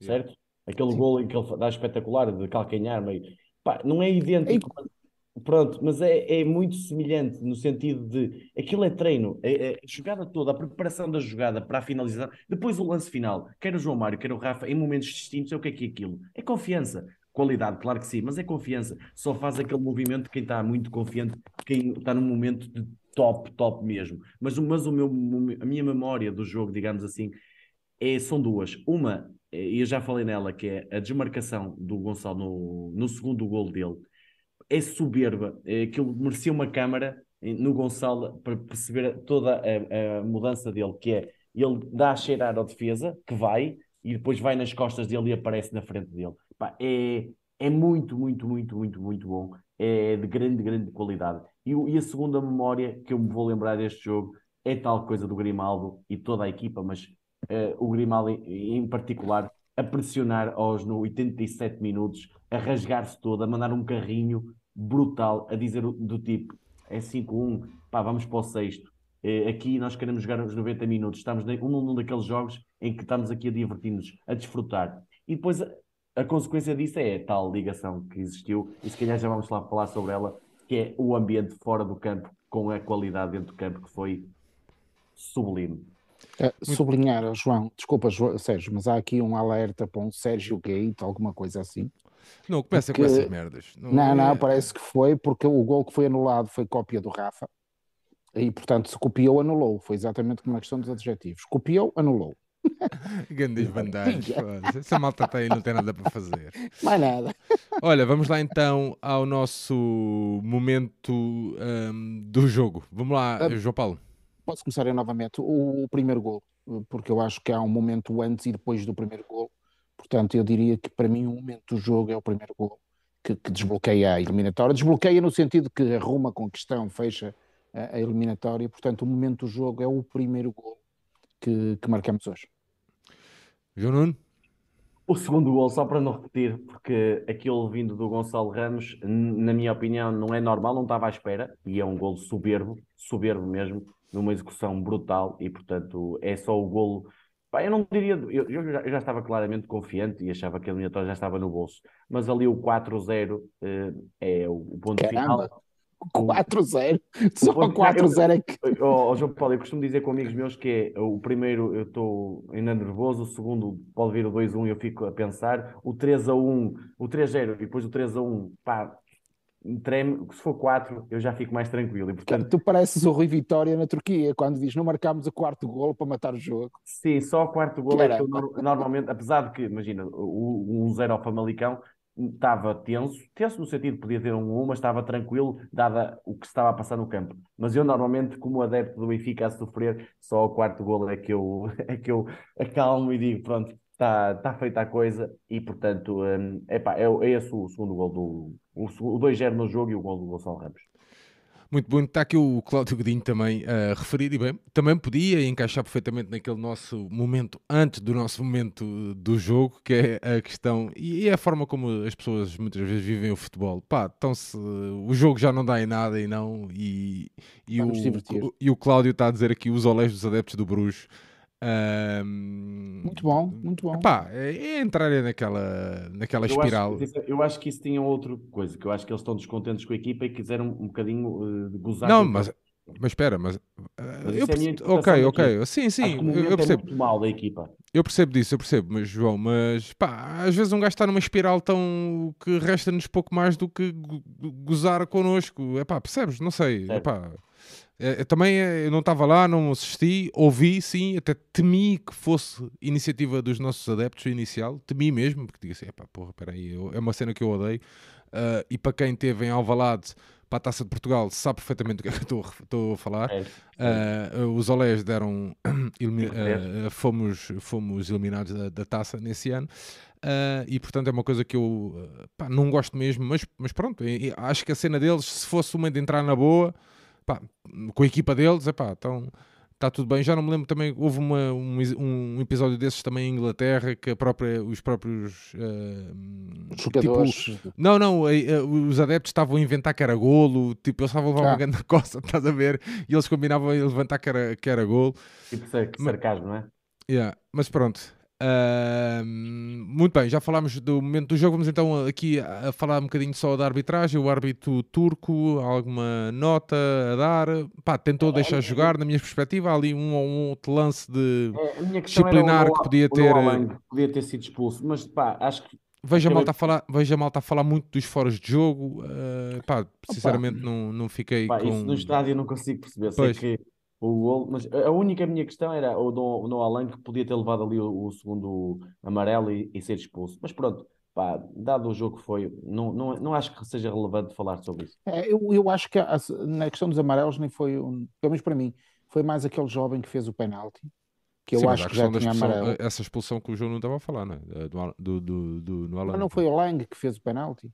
Certo? Aquele golo em que ele dá espetacular, de calcanhar, meio... não é idêntico, pronto, mas é muito semelhante no sentido de... Aquilo é treino, a jogada toda, a preparação da jogada para a finalização, depois o lance final, quer o João Mário, quer o Rafa, em momentos distintos, é o que é aquilo? É confiança. Qualidade, claro que sim, mas é confiança. Só faz aquele movimento quem está muito confiante, quem está num momento de top mesmo. Mas a minha memória do jogo, digamos assim, são duas. Uma, e eu já falei nela, que é a desmarcação do Gonçalo no segundo golo dele. É soberba, que eu merecia uma câmara no Gonçalo para perceber toda a mudança dele, que é, ele dá a cheirar à defesa, que vai, e depois vai nas costas dele e aparece na frente dele. É muito, muito, muito, muito, muito bom. É de grande qualidade. E a segunda memória que eu me vou lembrar deste jogo é tal coisa do Grimaldo e toda a equipa, mas o Grimaldo em particular, a pressionar aos 87 minutos, a rasgar-se todo, a mandar um carrinho brutal, a dizer do tipo, é 5-1, vamos para o sexto, aqui nós queremos jogar os 90 minutos, estamos num daqueles jogos em que estamos aqui a divertir-nos, a desfrutar, e depois a consequência disso é a tal ligação que existiu, e se calhar já vamos lá falar sobre ela, que é o ambiente fora do campo, com a qualidade dentro do campo, que foi sublime. Sublinhar, João, desculpa Sérgio, mas há aqui um alerta para um Sérgio Gate, alguma coisa assim. Não, começa com essas merdas. Não, parece que foi, porque o gol que foi anulado foi cópia do Rafa, e portanto se copiou, anulou. Foi exatamente como na questão dos adjetivos. Copiou, anulou. Grandes bandagens. Essa malta está aí, não tem nada para fazer. Mais nada. Olha, vamos lá então ao nosso momento do jogo. Vamos lá, João Paulo. Posso começar eu novamente. O primeiro golo, porque eu acho que há um momento antes e depois do primeiro golo. Portanto, eu diria que para mim o momento do jogo é o primeiro golo que desbloqueia a eliminatória. Desbloqueia no sentido que arruma com questão, fecha a eliminatória. Portanto, o momento do jogo é o primeiro golo que marcamos hoje. João Nuno? O segundo golo, só para não repetir, porque aquilo vindo do Gonçalo Ramos, na minha opinião, não é normal, não estava à espera, e é um golo soberbo mesmo, numa execução brutal, e portanto é só o golo. Eu não diria, eu já estava claramente confiante e achava que a eliminatória já estava no bolso, mas ali o 4-0 é o ponto final. 4-0. Só 4-0 é que... João Paulo, eu costumo dizer com amigos meus que é o primeiro eu estou ainda nervoso, o segundo pode vir o 2-1 e eu fico a pensar, o 3-1, o 3-0 e depois o 3-1, pá, treme, se for 4 eu já fico mais tranquilo. E, portanto... Tu pareces o Rui Vitória na Turquia, quando diz não marcámos o quarto golo para matar o jogo. Sim, só o quarto golo é que eu normalmente, apesar de que, imagina, o 1-0 ao Famalicão, estava tenso no sentido de podia ter um, mas estava tranquilo, dada o que estava a passar no campo. Mas eu normalmente, como adepto do Benfica a sofrer, só o quarto golo é que eu acalmo e digo, pronto, está feita a coisa. E portanto, é esse o segundo golo, o 2-0 no jogo e o golo do Gonçalo Ramos. Muito bom, está aqui o Cláudio Godinho também a referir, e bem, também podia encaixar perfeitamente naquele nosso momento, antes do nosso momento do jogo, que é a questão, e é a forma como as pessoas muitas vezes vivem o futebol. Pá, então se o jogo já não dá em nada e não, e o Cláudio está a dizer aqui os olés dos adeptos do Bruges. Muito bom, muito bom. Epá, é entrar naquela espiral. Eu acho que isso tinha outra coisa, que eu acho que eles estão descontentes com a equipa e quiseram um bocadinho gozar. Não, mas espera, mas eu percebo, ok, sim, eu percebo. É muito mal da equipa. Eu percebo disso, mas João, pá, às vezes um gajo está numa espiral tão que resta-nos pouco mais do que gozar connosco. É pá, percebes? Não sei, é pá. Eu também eu não estava lá, não assisti, ouvi, sim, até temi que fosse iniciativa dos nossos adeptos inicial, temi mesmo, porque digo assim, peraí, é uma cena que eu odeio, e para quem esteve em Alvalade para a Taça de Portugal sabe perfeitamente do que é que estou a falar, os olés deram, fomos eliminados da Taça nesse ano, e portanto é uma coisa que eu não gosto mesmo, mas pronto, acho que a cena deles, se fosse uma de entrar na boa... Pá, com a equipa deles, então está tudo bem. Já não me lembro também, houve um episódio desses também em Inglaterra, que os próprios jogadores, os adeptos estavam a inventar que era golo, tipo, eles estavam a levar uma grande costa, estás a ver, e eles combinavam a levantar que era golo, tipo sarcasmo, não é? Mas pronto, muito bem, já falámos do momento do jogo. Vamos então aqui a falar um bocadinho só da arbitragem. O árbitro turco, alguma nota a dar? Pá, tentou deixar jogar, na minha perspectiva. Há ali um outro lance de disciplinar que podia ter sido expulso, mas pá, acho que Veja a malta a falar muito dos foras de jogo. Sinceramente não fiquei com... Isso no estádio eu não consigo perceber, sei que o gol, mas a única minha questão era o Noa Lang, que podia ter levado ali o segundo amarelo e ser expulso. Mas pronto, pá, dado o jogo que foi, não acho que seja relevante falar sobre isso. Eu acho que na questão dos amarelos nem foi, pelo menos para mim, foi mais aquele jovem que fez o penalti, que eu acho que já tinha amarelo. Essa expulsão que o João não estava a falar, não é? Do Noa Lang. Mas não foi o Lang que fez o penalti?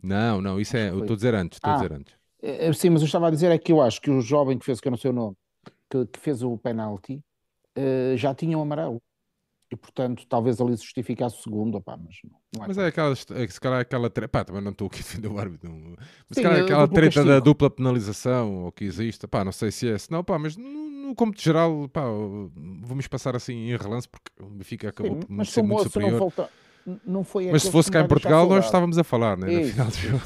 Não, isso é, eu estou a dizer antes. Sim, mas eu estava a dizer é que eu acho que o jovem que fez, que eu não sei o nome, que fez o penalti, já tinha o amarelo. E, portanto, talvez ali se justificasse o segundo, mas não é. Mas é aquela treta... Pá, também não estou aqui a defender o árbitro. Não. Mas se calhar é aquela treta castigo, da dupla penalização, ou que existe, não sei se é. Se não, mas no campo de geral, vamos passar assim em relance, porque o Benfica acabou por ser muito superior. Não foi, mas se fosse cá em Portugal nós estávamos a falar, né? Na final do jogo.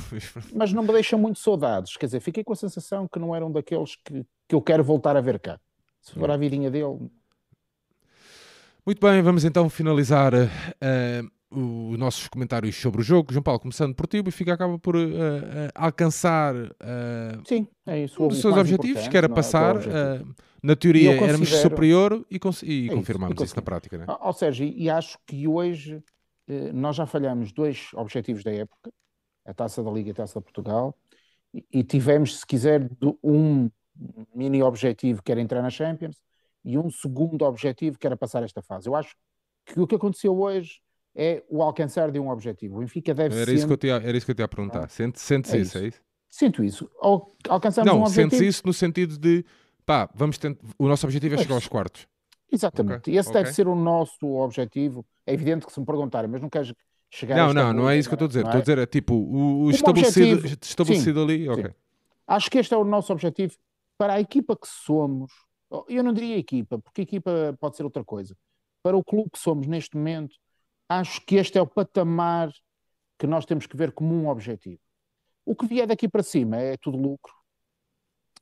Mas não me deixa muito saudades, quer dizer, fiquei com a sensação que não eram daqueles que eu quero voltar a ver cá, se for a vidinha dele. Muito bem, vamos então finalizar os nossos comentários sobre o jogo. João Paulo, começando por ti, o Benfica acaba por alcançar um dos seus objetivos, que era passar. Na teoria éramos superior e confirmámos isso na prática, né? Ou seja, e acho que hoje nós já falhamos dois objetivos da época, a Taça da Liga e a Taça de Portugal, e tivemos, se quiser, um mini objetivo que era entrar na Champions e um segundo objetivo que era passar esta fase. Eu acho que o que aconteceu hoje é o alcançar de um objetivo. O Benfica deve ser... Era isso que eu te ia perguntar. Sente-se isso, é isso? Sinto isso. Alcançamos um objetivo... Não, sente-se isso no sentido de, vamos tentar... O nosso objetivo é chegar aos quartos. Exatamente. Okay. Esse deve ser o nosso objetivo. É evidente que se me perguntarem, mas não queres chegar a... Não é isso que eu estou a dizer. Estou a dizer, tipo, o estabelecido ali. Okay. Acho que este é o nosso objetivo para a equipa que somos. Eu não diria equipa, porque equipa pode ser outra coisa. Para o clube que somos neste momento, acho que este é o patamar que nós temos que ver como um objetivo. O que vier daqui para cima é tudo lucro.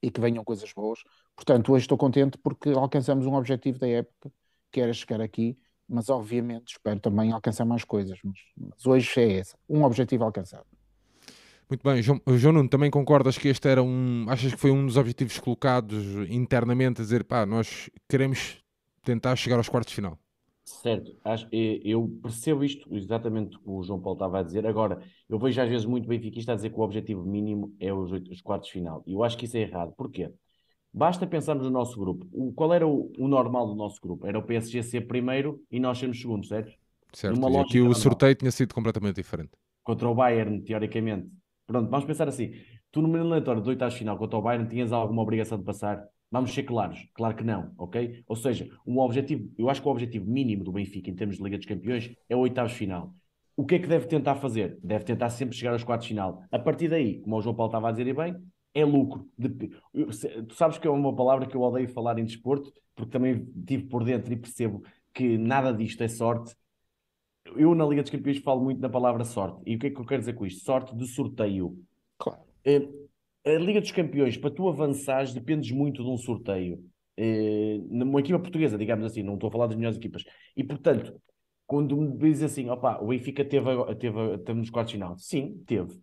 e que venham coisas boas. Portanto, hoje estou contente porque alcançamos um objetivo da época, que era chegar aqui, mas obviamente espero também alcançar mais coisas, mas hoje é esse, um objetivo alcançado. Muito bem, João Nuno, também concordas que este era achas que foi um dos objetivos colocados internamente, a dizer, pá, nós queremos tentar chegar aos quartos de final? Certo, eu percebo isto exatamente o que o João Paulo estava a dizer. Agora, eu vejo às vezes muito benfiquista a dizer que o objetivo mínimo é os quartos de final, e eu acho que isso é errado. Porquê? Basta pensarmos no nosso grupo. Qual era o normal do nosso grupo? Era o PSG ser primeiro e nós sermos segundos, certo? Certo, e aqui o sorteio tinha sido completamente diferente. Contra o Bayern, teoricamente. Pronto, vamos pensar assim. Tu no eliminatório de 8ª final contra o Bayern tinhas alguma obrigação de passar? Vamos ser claros. Claro que não, ok? Ou seja, eu acho que o objetivo mínimo do Benfica em termos de Liga dos Campeões é o 8º final. O que é que deve tentar fazer? Deve tentar sempre chegar aos 4º final. A partir daí, como o João Paulo estava a dizer e bem, é lucro. Tu sabes que é uma palavra que eu odeio falar em desporto, porque também estive por dentro e percebo que nada disto é sorte. Eu na Liga dos Campeões falo muito na palavra sorte. E o que é que eu quero dizer com isto? Sorte de sorteio. Claro. A Liga dos Campeões, para tu avançares, dependes muito de um sorteio. Numa equipa portuguesa, digamos assim, não estou a falar das melhores equipas. E, portanto, quando me dizem assim, opa, o Benfica teve nos quartos de final. Sim, teve.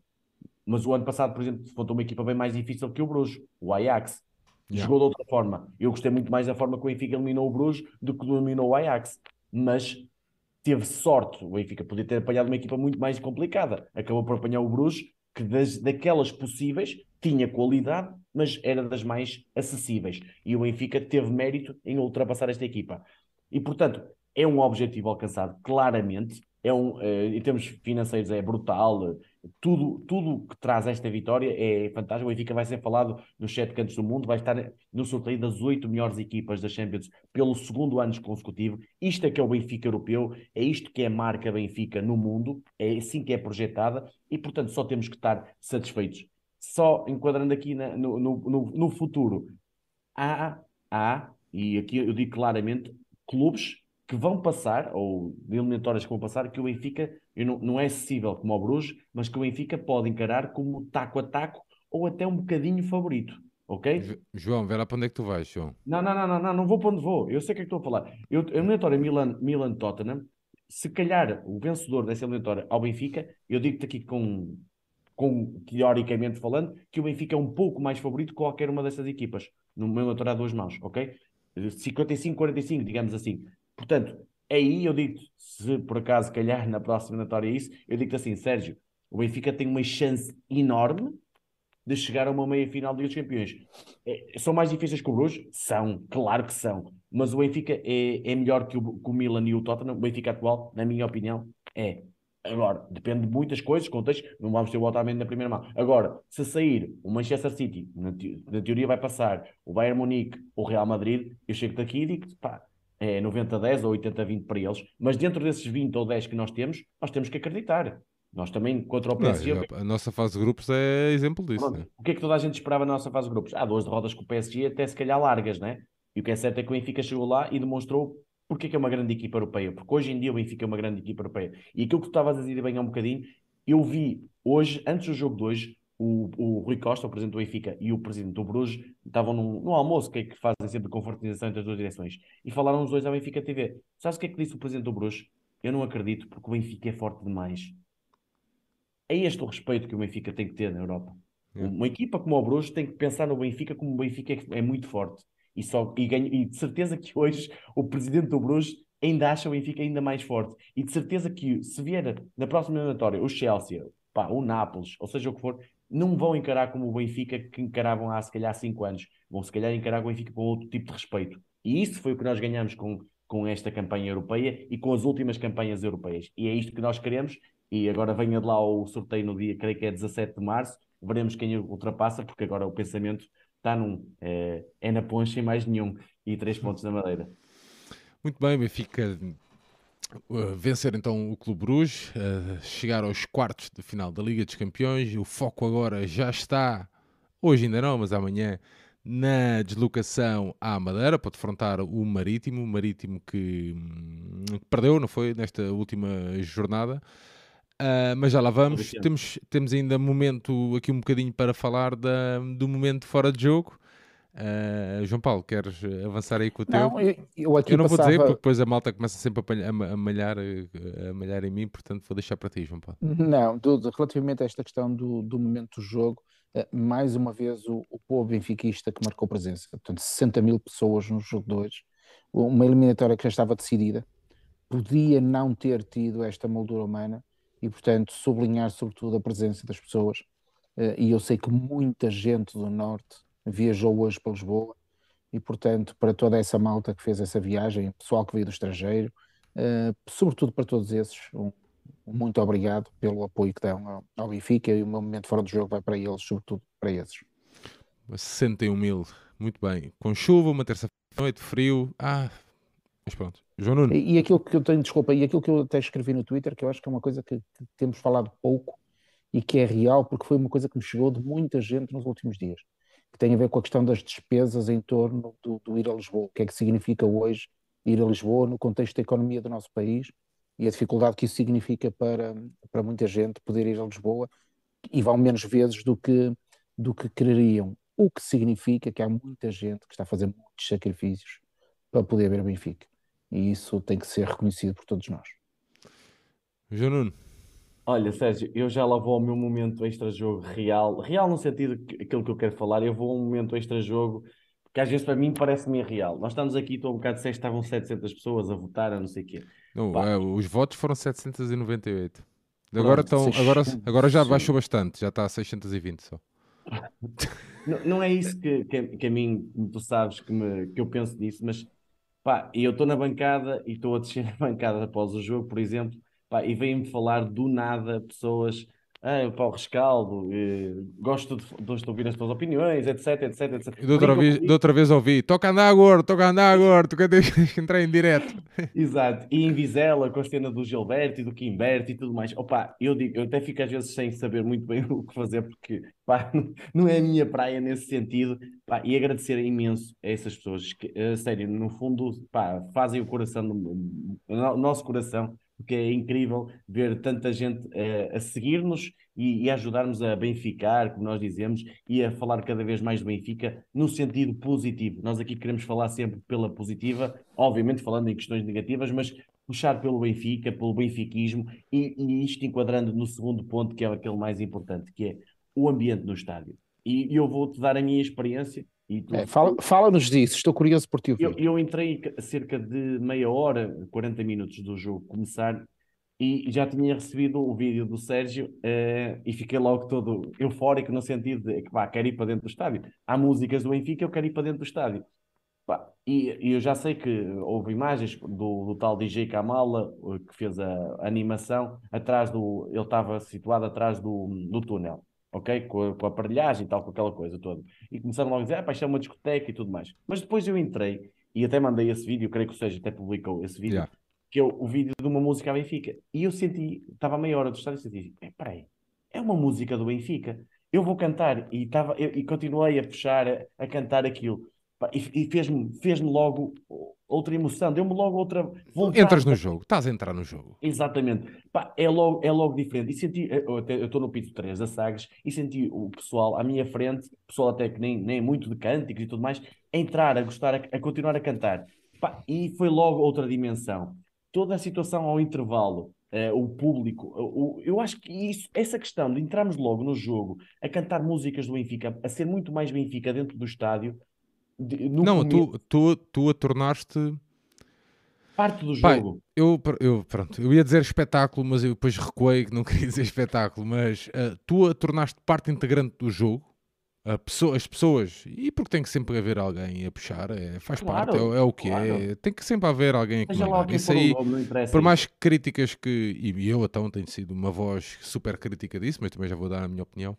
Mas o ano passado, por exemplo, enfrentou uma equipa bem mais difícil que o Bruges, o Ajax. Yeah. Jogou de outra forma. Eu gostei muito mais da forma que o Benfica eliminou o Bruges do que eliminou o Ajax. Mas teve sorte. O Benfica podia ter apanhado uma equipa muito mais complicada. Acabou por apanhar o Bruges, que daquelas possíveis tinha qualidade, mas era das mais acessíveis. E o Benfica teve mérito em ultrapassar esta equipa. E, portanto, é um objetivo alcançado claramente. Em termos financeiros é brutal, tudo que traz esta vitória é fantástico. O Benfica vai ser falado nos 7 cantos do mundo, vai estar no sorteio das 8 melhores equipas da Champions pelo 2º ano consecutivo. Isto é que é o Benfica europeu, é isto que é a marca Benfica no mundo, é assim que é projetada e, portanto, só temos que estar satisfeitos. Só enquadrando aqui no futuro, e aqui eu digo claramente, clubes que vão passar, ou de eliminatórias que vão passar, que o Benfica não é acessível como ao Bruges, mas que o Benfica pode encarar como taco a taco, ou até um bocadinho favorito, ok? João, vê lá para onde é que tu vais, João. Não vou para onde vou, eu sei o que é que estou a falar. A eliminatória Milan-Tottenham, se calhar o vencedor dessa eliminatória ao Benfica, eu digo-te aqui teoricamente falando, que o Benfica é um pouco mais favorito que qualquer uma dessas equipas, no eliminatório a 2 mãos, ok? 55-45, digamos assim. Portanto, aí eu digo, se por acaso calhar na próxima eliminatória é isso, eu digo-te assim, Sérgio, o Benfica tem uma chance enorme de chegar a uma meia-final de Liga dos Campeões. São mais difíceis que o Bruges? São, claro que são. Mas o Benfica é melhor que o Milan e o Tottenham. O Benfica atual, na minha opinião, é. Agora, depende de muitas coisas, contexto, não vamos ter o Otamendi na primeira mão. Agora, se sair o Manchester City, na teoria vai passar o Bayern Munique, o Real Madrid, eu chego daqui e digo, pá, é 90-10 ou 80-20 para eles, mas dentro desses 20 ou 10 que nós temos que acreditar. Nós também, contra o PSG... a nossa fase de grupos é exemplo disso. Pronto, né? O que é que toda a gente esperava na nossa fase de grupos? 2 derrotas com o PSG, até se calhar largas, né? E o que é certo é que o Benfica chegou lá e demonstrou porque é que é uma grande equipa europeia. Porque hoje em dia o Benfica é uma grande equipa europeia. E aquilo que tu estavas a dizer bem há um bocadinho, eu vi hoje, antes do jogo de hoje, o Rui Costa, o presidente do Benfica, e o presidente do Bruges estavam num almoço que fazem sempre com confraternização entre as duas direções e falaram os dois à Benfica TV. Sabes o que é que disse o presidente do Bruges? Eu não acredito porque o Benfica é forte demais. É este o respeito que o Benfica tem que ter na Europa. É. Uma equipa como o Bruges tem que pensar no Benfica como o Benfica é muito forte. E de certeza que hoje o presidente do Bruges ainda acha o Benfica ainda mais forte. E de certeza que se vier na próxima eliminatória o Chelsea, o Nápoles, ou seja o que for, não vão encarar como o Benfica que encaravam há, se calhar, 5 anos. Vão, se calhar, encarar o Benfica com outro tipo de respeito. E isso foi o que nós ganhamos com esta campanha europeia e com as últimas campanhas europeias. E é isto que nós queremos. E agora venha de lá o sorteio no dia, creio que é 17 de março. Veremos quem ultrapassa, porque agora o pensamento está é na Poncha e mais nenhum. E 3 pontos na Madeira. Muito bem, Benfica... vencer então o Clube Bruges, chegar aos quartos de final da Liga dos Campeões. O foco agora já está, hoje ainda não, mas amanhã, na deslocação à Madeira para defrontar o Marítimo. O Marítimo que perdeu, não foi? Nesta última jornada. Mas já lá vamos. Temos ainda momento aqui um bocadinho para falar do momento fora de jogo. João Paulo, queres avançar aí com o teu? Não, eu não vou dizer, porque depois a malta começa sempre a malhar em mim, portanto vou deixar para ti, João Paulo. Não, relativamente a esta questão do momento do jogo, mais uma vez o povo benfiquista que marcou presença, portanto 60 mil pessoas no jogo de hoje, uma eliminatória que já estava decidida, podia não ter tido esta moldura humana e, portanto, sublinhar sobretudo a presença das pessoas. E eu sei que muita gente do Norte viajou hoje para Lisboa e, portanto, para toda essa malta que fez essa viagem, pessoal que veio do estrangeiro, sobretudo para todos esses, muito obrigado pelo apoio que dão ao Benfica, e o meu momento fora do jogo vai para eles, sobretudo para esses. 61 mil, muito bem. Com chuva, uma terça-feira à noite, frio, mas pronto. João Nuno. E aquilo que eu tenho, desculpa, e aquilo que eu até escrevi no Twitter, que eu acho que é uma coisa que temos falado pouco e que é real, porque foi uma coisa que me chegou de muita gente nos últimos dias, que tem a ver com a questão das despesas em torno do ir a Lisboa. O que é que significa hoje ir a Lisboa no contexto da economia do nosso país e a dificuldade que isso significa para muita gente poder ir a Lisboa, e vão menos vezes do que quereriam. O que significa que há muita gente que está a fazer muitos sacrifícios para poder ver o Benfica. E isso tem que ser reconhecido por todos nós. João Nuno. Olha, Sérgio, eu já lá vou ao meu momento extra-jogo real no sentido que aquilo que eu quero falar, eu vou a um momento extra-jogo que às vezes para mim parece-me irreal. Nós estamos aqui, estou um bocado de sexto, estavam 700 pessoas a votar, a não sei o quê. Não, os votos foram 798. Agora, agora já baixou bastante, já está a 620 só. Não é isso que a mim, tu sabes, que eu penso nisso, mas eu estou na bancada e estou a descer a bancada após o jogo, por exemplo, e vêm-me falar do nada pessoas, o rescaldo, gosto de ouvir as tuas opiniões, etc. De outra vez ouvi, toca andar agora, tu queres entrar em direto. Exato, e em Vizela, com a cena do Gilberto e do Quimberto e tudo mais. Eu até fico às vezes sem saber muito bem o que fazer, porque não é a minha praia nesse sentido, e agradecer imenso a essas pessoas que, sério, no fundo, fazem o coração, o nosso coração, porque é incrível ver tanta gente a seguir-nos e a ajudar-nos a benficar, como nós dizemos, e a falar cada vez mais de Benfica no sentido positivo. Nós aqui queremos falar sempre pela positiva, obviamente falando em questões negativas, mas puxar pelo Benfica, pelo benfiquismo, e isto enquadrando no segundo ponto, que é aquele mais importante, que é o ambiente no estádio. E eu vou-te dar a minha experiência. Fala-nos disso, estou curioso por ti. Eu entrei cerca de meia hora, 40 minutos do jogo começar, e já tinha recebido o vídeo do Sérgio, e fiquei logo todo eufórico no sentido de que quero ir para dentro do estádio. Há músicas do Benfica, eu quero ir para dentro do estádio. E eu já sei que houve imagens do tal DJ Kamal, que fez a animação, ele estava situado atrás do túnel. Okay? Com a aparelhagem e tal, com aquela coisa toda. E começaram logo a dizer, isto é uma discoteca e tudo mais. Mas depois eu entrei, e até mandei esse vídeo, creio que o Sérgio até publicou esse vídeo, que é o vídeo de uma música a Benfica. E eu senti, estava a meia hora do estádio e senti, peraí, é uma música do Benfica, eu vou cantar. E continuei a puxar, a cantar aquilo. E fez-me logo outra emoção, deu-me logo outra vontade. Entras no jogo, estás a entrar no jogo. Exatamente. É logo diferente. E senti, eu estou no pito 3 da Sagres, e senti o pessoal à minha frente, pessoal até que nem muito de cânticos e tudo mais, a entrar, a gostar, a continuar a cantar. E foi logo outra dimensão. Toda a situação ao intervalo, o público, eu acho que essa questão de entrarmos logo no jogo, a cantar músicas do Benfica, a ser muito mais Benfica dentro do estádio, tu a tornaste parte do jogo. Eu ia dizer espetáculo, mas eu depois recuei que não queria dizer espetáculo, mas tu a tornaste parte integrante do jogo, as pessoas, e porque tem que sempre haver alguém a puxar, faz parte, é o que é, tem que sempre haver alguém a comentar. Isso aí, por mais críticas que, e eu então tenho sido uma voz super crítica disso, mas também já vou dar a minha opinião,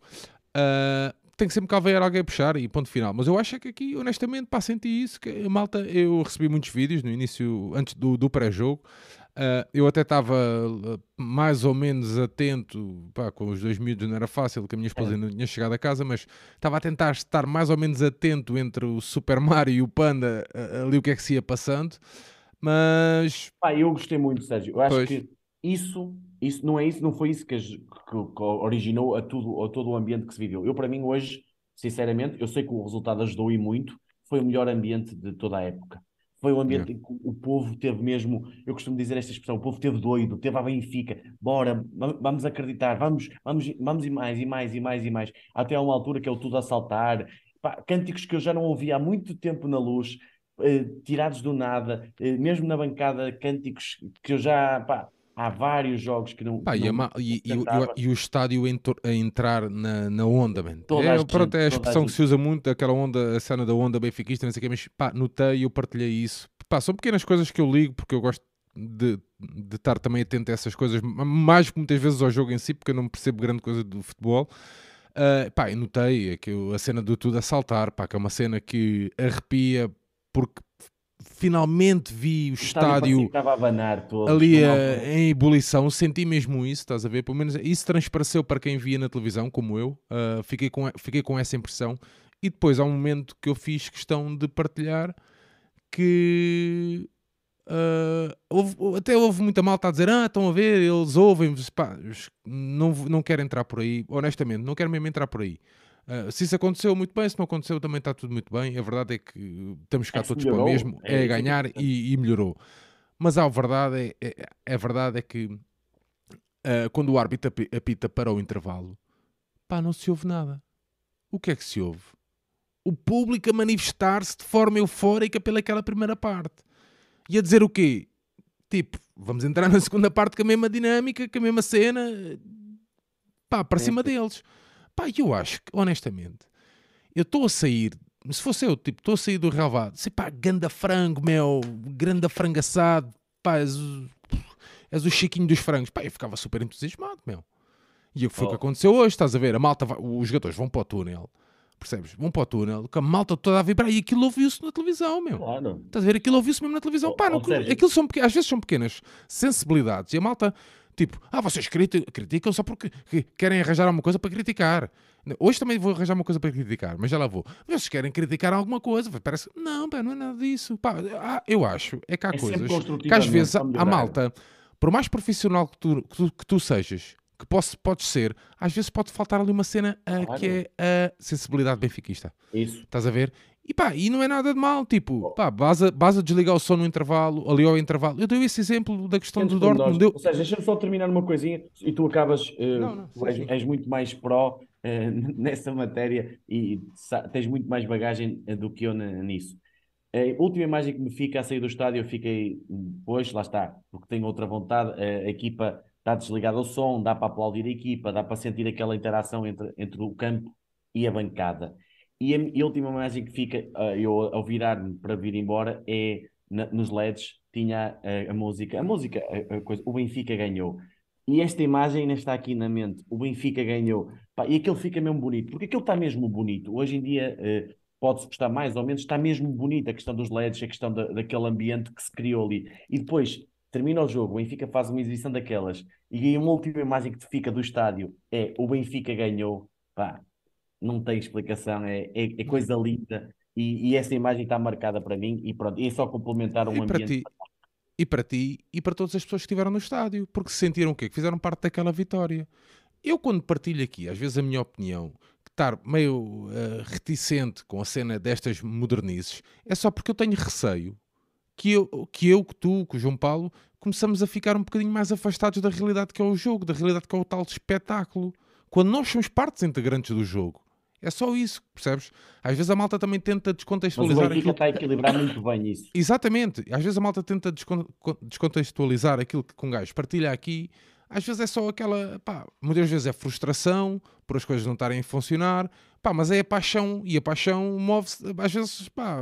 tem que sempre que haver alguém a puxar e ponto final. Mas eu acho que aqui, honestamente, senti isso, que a malta, eu recebi muitos vídeos no início, antes do pré-jogo, eu até estava mais ou menos atento, com os 2 miúdos não era fácil, que a minha esposa ainda não tinha chegado a casa, mas estava a tentar estar mais ou menos atento entre o Super Mario e o Panda, ali o que é que se ia passando, mas... eu gostei muito, Sérgio, eu acho que isso não foi isso que originou a todo o ambiente que se viveu. Para mim, hoje, sinceramente, eu sei que o resultado ajudou e muito, foi o melhor ambiente de toda a época. Foi um ambiente em que o povo teve mesmo, eu costumo dizer esta expressão, o povo teve doido, teve a Benfica, bora, vamos acreditar, vamos e mais, até a uma altura que é o tudo a saltar, pá, cânticos que eu já não ouvia há muito tempo na Luz, tirados do nada, mesmo na bancada, cânticos que eu já, pá, há vários jogos que não... Pá, não e o estádio a entrar na onda, man. Pronto, é a expressão que se usa muito, aquela onda, a cena da onda benfiquista, não sei o quê, mas pá, notei, eu partilhei isso. Pá, são pequenas coisas que eu ligo, porque eu gosto de estar também atento a essas coisas, mais que muitas vezes ao jogo em si, porque eu não percebo grande coisa do futebol. Pá, e notei a cena do tudo a saltar, pá, que é uma cena que arrepia, porque... Finalmente vi o estádio ali em ebulição, senti mesmo isso, estás a ver? Pelo menos isso transpareceu para quem via na televisão, como eu, fiquei com essa impressão. E depois há um momento que eu fiz questão de partilhar que houve muita malta a dizer: estão a ver, eles ouvem, pá, não quero entrar por aí, honestamente, não quero mesmo entrar por aí. Se isso aconteceu, muito bem. Se não aconteceu, também está tudo muito bem. A verdade é que estamos cá todos para o mesmo. É ganhar e melhorou. Mas a verdade é que quando o árbitro apita para o intervalo, pá, não se ouve nada. O que é que se ouve? O público a manifestar-se de forma eufórica pelaquela primeira parte. E a dizer o quê? Tipo, vamos entrar na segunda parte com a mesma dinâmica, com a mesma cena. Pá, para cima deles. Pá, eu acho que, honestamente, eu estou a sair, se fosse eu, tipo, estou a sair do relvado, sei pá, ganda frango, meu, ganda frango assado, pá, és o Chiquinho dos frangos. Pá, eu ficava super entusiasmado, meu. E foi o que aconteceu hoje, estás a ver, a malta, os jogadores vão para o túnel, percebes? Vão para o túnel, com a malta toda a vibrar, e aquilo ouviu-se na televisão, meu. Claro. Estás a ver, aquilo ouviu-se mesmo na televisão. Pá, não, aquilo são, às vezes são pequenas sensibilidades, e a malta... Tipo, vocês criticam só porque querem arranjar alguma coisa para criticar. Hoje também vou arranjar uma coisa para criticar, mas já lá vou. Vocês querem criticar alguma coisa? Parece que não, pá, não é nada disso. Pá, eu acho, é que há coisas que às vezes a malta, por mais profissional que tu sejas, que podes ser, às vezes pode faltar ali uma cena que é a sensibilidade benfiquista. Isso. Estás a ver? E pá, e não é nada de mal, tipo, pá, basta desligar o som no intervalo, ali ao intervalo. Eu dei esse exemplo da questão do Dortmund. Ou seja, deixa-me só terminar uma coisinha e tu acabas, és muito mais pró nessa matéria e tens muito mais bagagem do que eu nisso. A última imagem que me fica a sair do estádio, eu fiquei, pois, lá está, porque tenho outra vontade, a equipa está desligada ao som, dá para aplaudir a equipa, dá para sentir aquela interação entre o campo e a bancada. E a última imagem que fica, eu ao virar-me para vir embora, é nos LEDs, tinha a música. A música, a coisa, o Benfica ganhou. E esta imagem ainda está aqui na mente. O Benfica ganhou. Pá, e aquele fica mesmo bonito. Porque aquele está mesmo bonito. Hoje em dia, pode-se gostar mais ou menos, está mesmo bonito a questão dos LEDs, a questão daquele ambiente que se criou ali. E depois, termina o jogo, o Benfica faz uma exibição daquelas. E uma última imagem que te fica do estádio é o Benfica ganhou. Pá. Não tem explicação, é coisa linda e essa imagem está marcada para mim e pronto, é só complementar um ambiente. E para ti e para todas as pessoas que estiveram no estádio, porque se sentiram o quê? Que fizeram parte daquela vitória. Eu quando partilho aqui, às vezes a minha opinião, estar meio reticente com a cena destas modernices, é só porque eu tenho receio que o João Paulo, começamos a ficar um bocadinho mais afastados da realidade que é o jogo, da realidade que é o tal espetáculo. Quando nós somos partes integrantes do jogo, é só isso, percebes? Às vezes a malta também tenta descontextualizar... Mas o Benfica está a equilibrar muito bem isso. Exatamente. Às vezes a malta tenta descontextualizar aquilo que um gajo partilha aqui. Às vezes é só aquela... Pá, muitas vezes é frustração por as coisas não estarem a funcionar. Pá, mas é a paixão. E a paixão move-se... Às vezes, pá,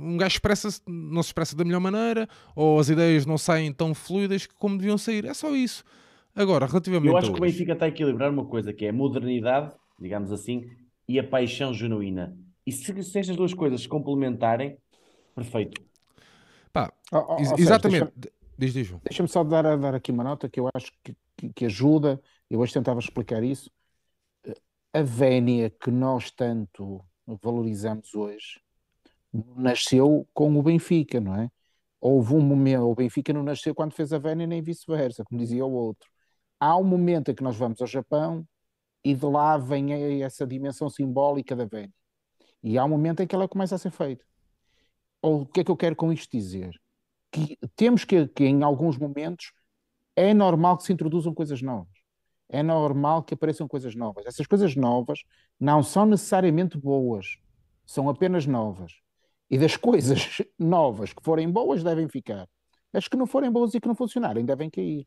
um gajo expressa-se, não se expressa da melhor maneira. Ou as ideias não saem tão fluidas como deviam sair. É só isso. Agora, relativamente... Eu acho que o Benfica está a equilibrar uma coisa que é a modernidade, digamos assim... e a paixão genuína. E se estas duas coisas se complementarem, perfeito. Pá, exatamente. Deixa-me só dar aqui uma nota que eu acho que ajuda, eu hoje tentava explicar isso. A vénia que nós tanto valorizamos hoje nasceu com o Benfica, não é? Houve um momento, o Benfica não nasceu quando fez a vénia nem vice-versa, como dizia o outro. Há um momento em que nós vamos ao Japão e de lá vem essa dimensão simbólica da velha. E há um momento em que ela começa a ser feita. Ou o que é que eu quero com isto dizer? Que temos que em alguns momentos, é normal que se introduzam coisas novas. É normal que apareçam coisas novas. Essas coisas novas não são necessariamente boas, são apenas novas. E das coisas novas que forem boas devem ficar. As que não forem boas e que não funcionarem devem cair.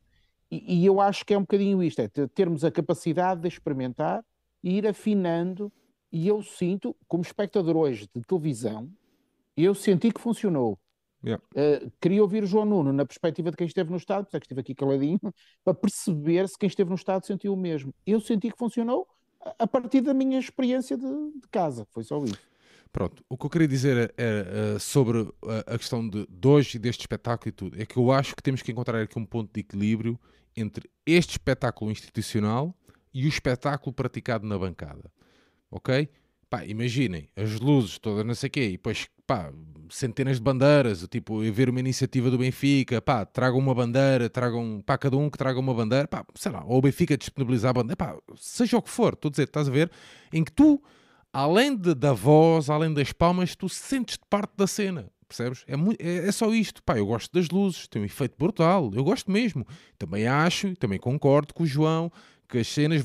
E eu acho que é um bocadinho isto, é termos a capacidade de experimentar e ir afinando. E eu sinto, como espectador hoje de televisão, eu senti que funcionou. Yeah. Queria ouvir o João Nuno na perspectiva de quem esteve no estádio, porque estive aqui caladinho, para perceber se quem esteve no estádio sentiu o mesmo. Eu senti que funcionou a partir da minha experiência de casa. Foi só isso. Pronto, o que eu queria dizer é sobre a questão de hoje e deste espetáculo e tudo, é que eu acho que temos que encontrar aqui um ponto de equilíbrio entre este espetáculo institucional e o espetáculo praticado na bancada, ok? Pá, imaginem, as luzes todas, não sei o quê, e depois, pá, centenas de bandeiras, tipo, haver uma iniciativa do Benfica, pá, tragam uma bandeira, tragam, pá, cada um que traga uma bandeira, pá, sei lá, ou o Benfica disponibilizar a bandeira, pá, seja o que for, estou a dizer, estás a ver, em que tu, além da voz, além das palmas, tu sentes-te parte da cena, percebes? É só isto. Pá, eu gosto das luzes, tem um efeito brutal, eu gosto mesmo. Também acho, também concordo com o João, que as cenas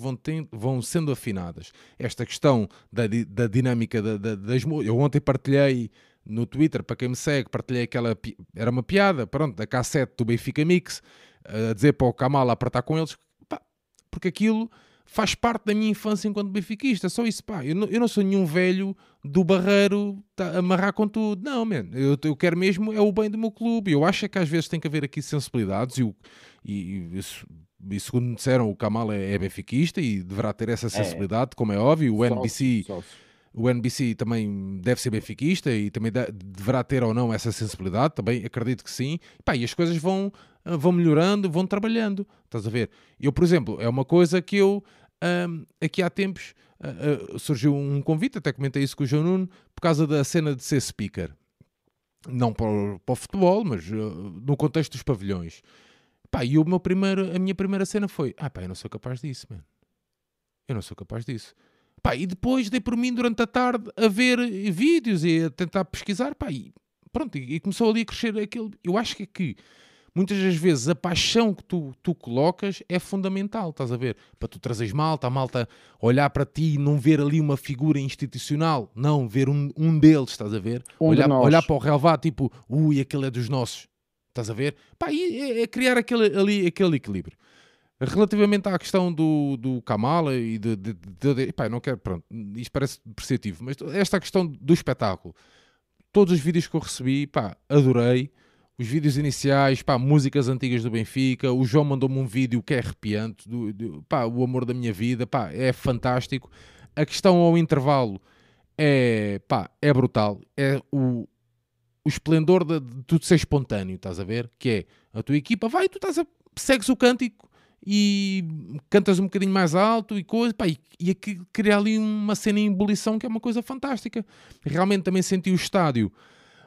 vão sendo afinadas. Esta questão da dinâmica das... Eu ontem partilhei no Twitter, para quem me segue, partilhei aquela... Era uma piada, pronto, da cassete do Benfica Mix, a dizer para o Kamal apertar com eles, pá, porque aquilo... faz parte da minha infância enquanto benfiquista, só isso, pá, eu não sou nenhum velho do barreiro, tá, amarrar com tudo, não, man, eu quero mesmo é o bem do meu clube, eu acho é que às vezes tem que haver aqui sensibilidades, e segundo me disseram, o Kamal é benfiquista e deverá ter essa sensibilidade, como é óbvio, o NBC também deve ser benfiquista e também deverá ter ou não essa sensibilidade, também acredito que sim, pá, e as coisas vão melhorando, vão trabalhando, estás a ver? Eu, por exemplo, é uma coisa que eu, aqui há tempos, surgiu um convite, até comentei isso com o João Nuno, por causa da cena de ser speaker. Não para o futebol, mas no contexto dos pavilhões. Pá, e a minha primeira cena foi, pá, eu não sou capaz disso, mano. Eu não sou capaz disso. Pá, e depois dei por mim durante a tarde a ver vídeos e a tentar pesquisar, pá, e pronto, e começou ali a crescer aquele... Eu acho que é que muitas das vezes a paixão que tu colocas é fundamental, estás a ver? Para tu trazeres malta, a malta olhar para ti e não ver ali uma figura institucional, não, ver um deles, estás a ver? Olhar para o relvado, tipo, ui, aquele é dos nossos, estás a ver? Pá, e é criar aquele equilíbrio. Relativamente à questão do Kamal e pá, não quero, pronto, isto parece perceptivo, mas esta questão do espetáculo, todos os vídeos que eu recebi, pá, adorei. Os vídeos iniciais, pá, músicas antigas do Benfica, o João mandou-me um vídeo que é arrepiante, pá, o amor da minha vida, pá, é fantástico. A questão ao intervalo é, pá, é brutal, é o esplendor de tudo ser espontâneo, estás a ver? Que é, a tua equipa vai, tu segues o cântico e cantas um bocadinho mais alto e coisa, pá, e aqui cria ali uma cena em ebulição que é uma coisa fantástica. Realmente também senti o estádio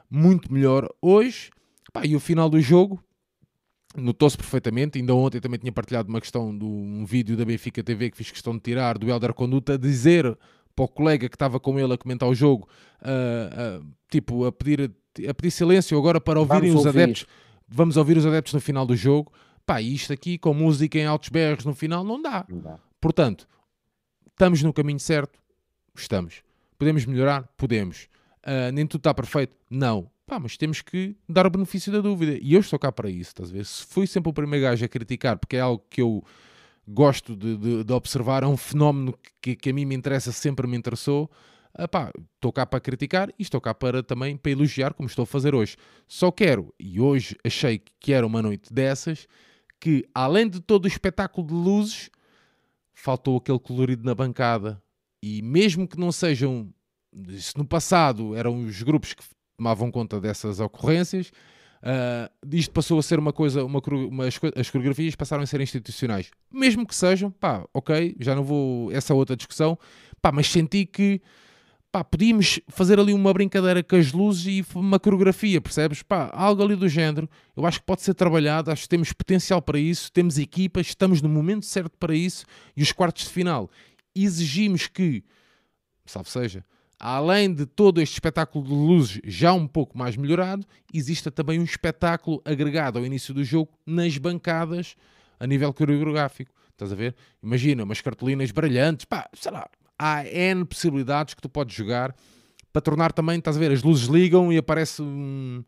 muito melhor hoje. Pá, e o final do jogo notou-se perfeitamente. Ainda ontem também tinha partilhado uma questão de um vídeo da Benfica TV que fiz questão de tirar do Hélder Conduta, a dizer para o colega que estava com ele a comentar o jogo, tipo, a pedir silêncio agora para ouvirem os adeptos. Vamos ouvir os adeptos no final do jogo. Pá, isto aqui com música em altos berros no final não dá. Não dá. Portanto, estamos no caminho certo? Estamos. Podemos melhorar? Podemos. Nem tudo está perfeito? Não. Pá, mas temos que dar o benefício da dúvida. E eu estou cá para isso, estás a ver? Se fui sempre o primeiro gajo a criticar, porque é algo que eu gosto de observar, é um fenómeno que a mim me interessa, sempre me interessou, pá, estou cá para criticar e estou cá para também para elogiar, como estou a fazer hoje. Só quero, e hoje achei que era uma noite dessas, que além de todo o espetáculo de luzes, faltou aquele colorido na bancada. E mesmo que não sejam... Se no passado eram os grupos que tomavam conta dessas ocorrências, isto passou a ser uma coisa, as coreografias passaram a ser institucionais, mesmo que sejam, pá, ok, já não vou, essa outra discussão, pá, mas senti que, pá, podíamos fazer ali uma brincadeira com as luzes e uma coreografia, percebes? Pá, algo ali do género, eu acho que pode ser trabalhado, acho que temos potencial para isso, temos equipas, estamos no momento certo para isso, e os quartos de final, exigimos que, salve seja, além de todo este espetáculo de luzes já um pouco mais melhorado, exista também um espetáculo agregado ao início do jogo nas bancadas a nível coreográfico. Estás a ver? Imagina, umas cartolinas brilhantes, pá, sei lá, há N possibilidades que tu podes jogar para tornar também, estás a ver, as luzes ligam e aparece um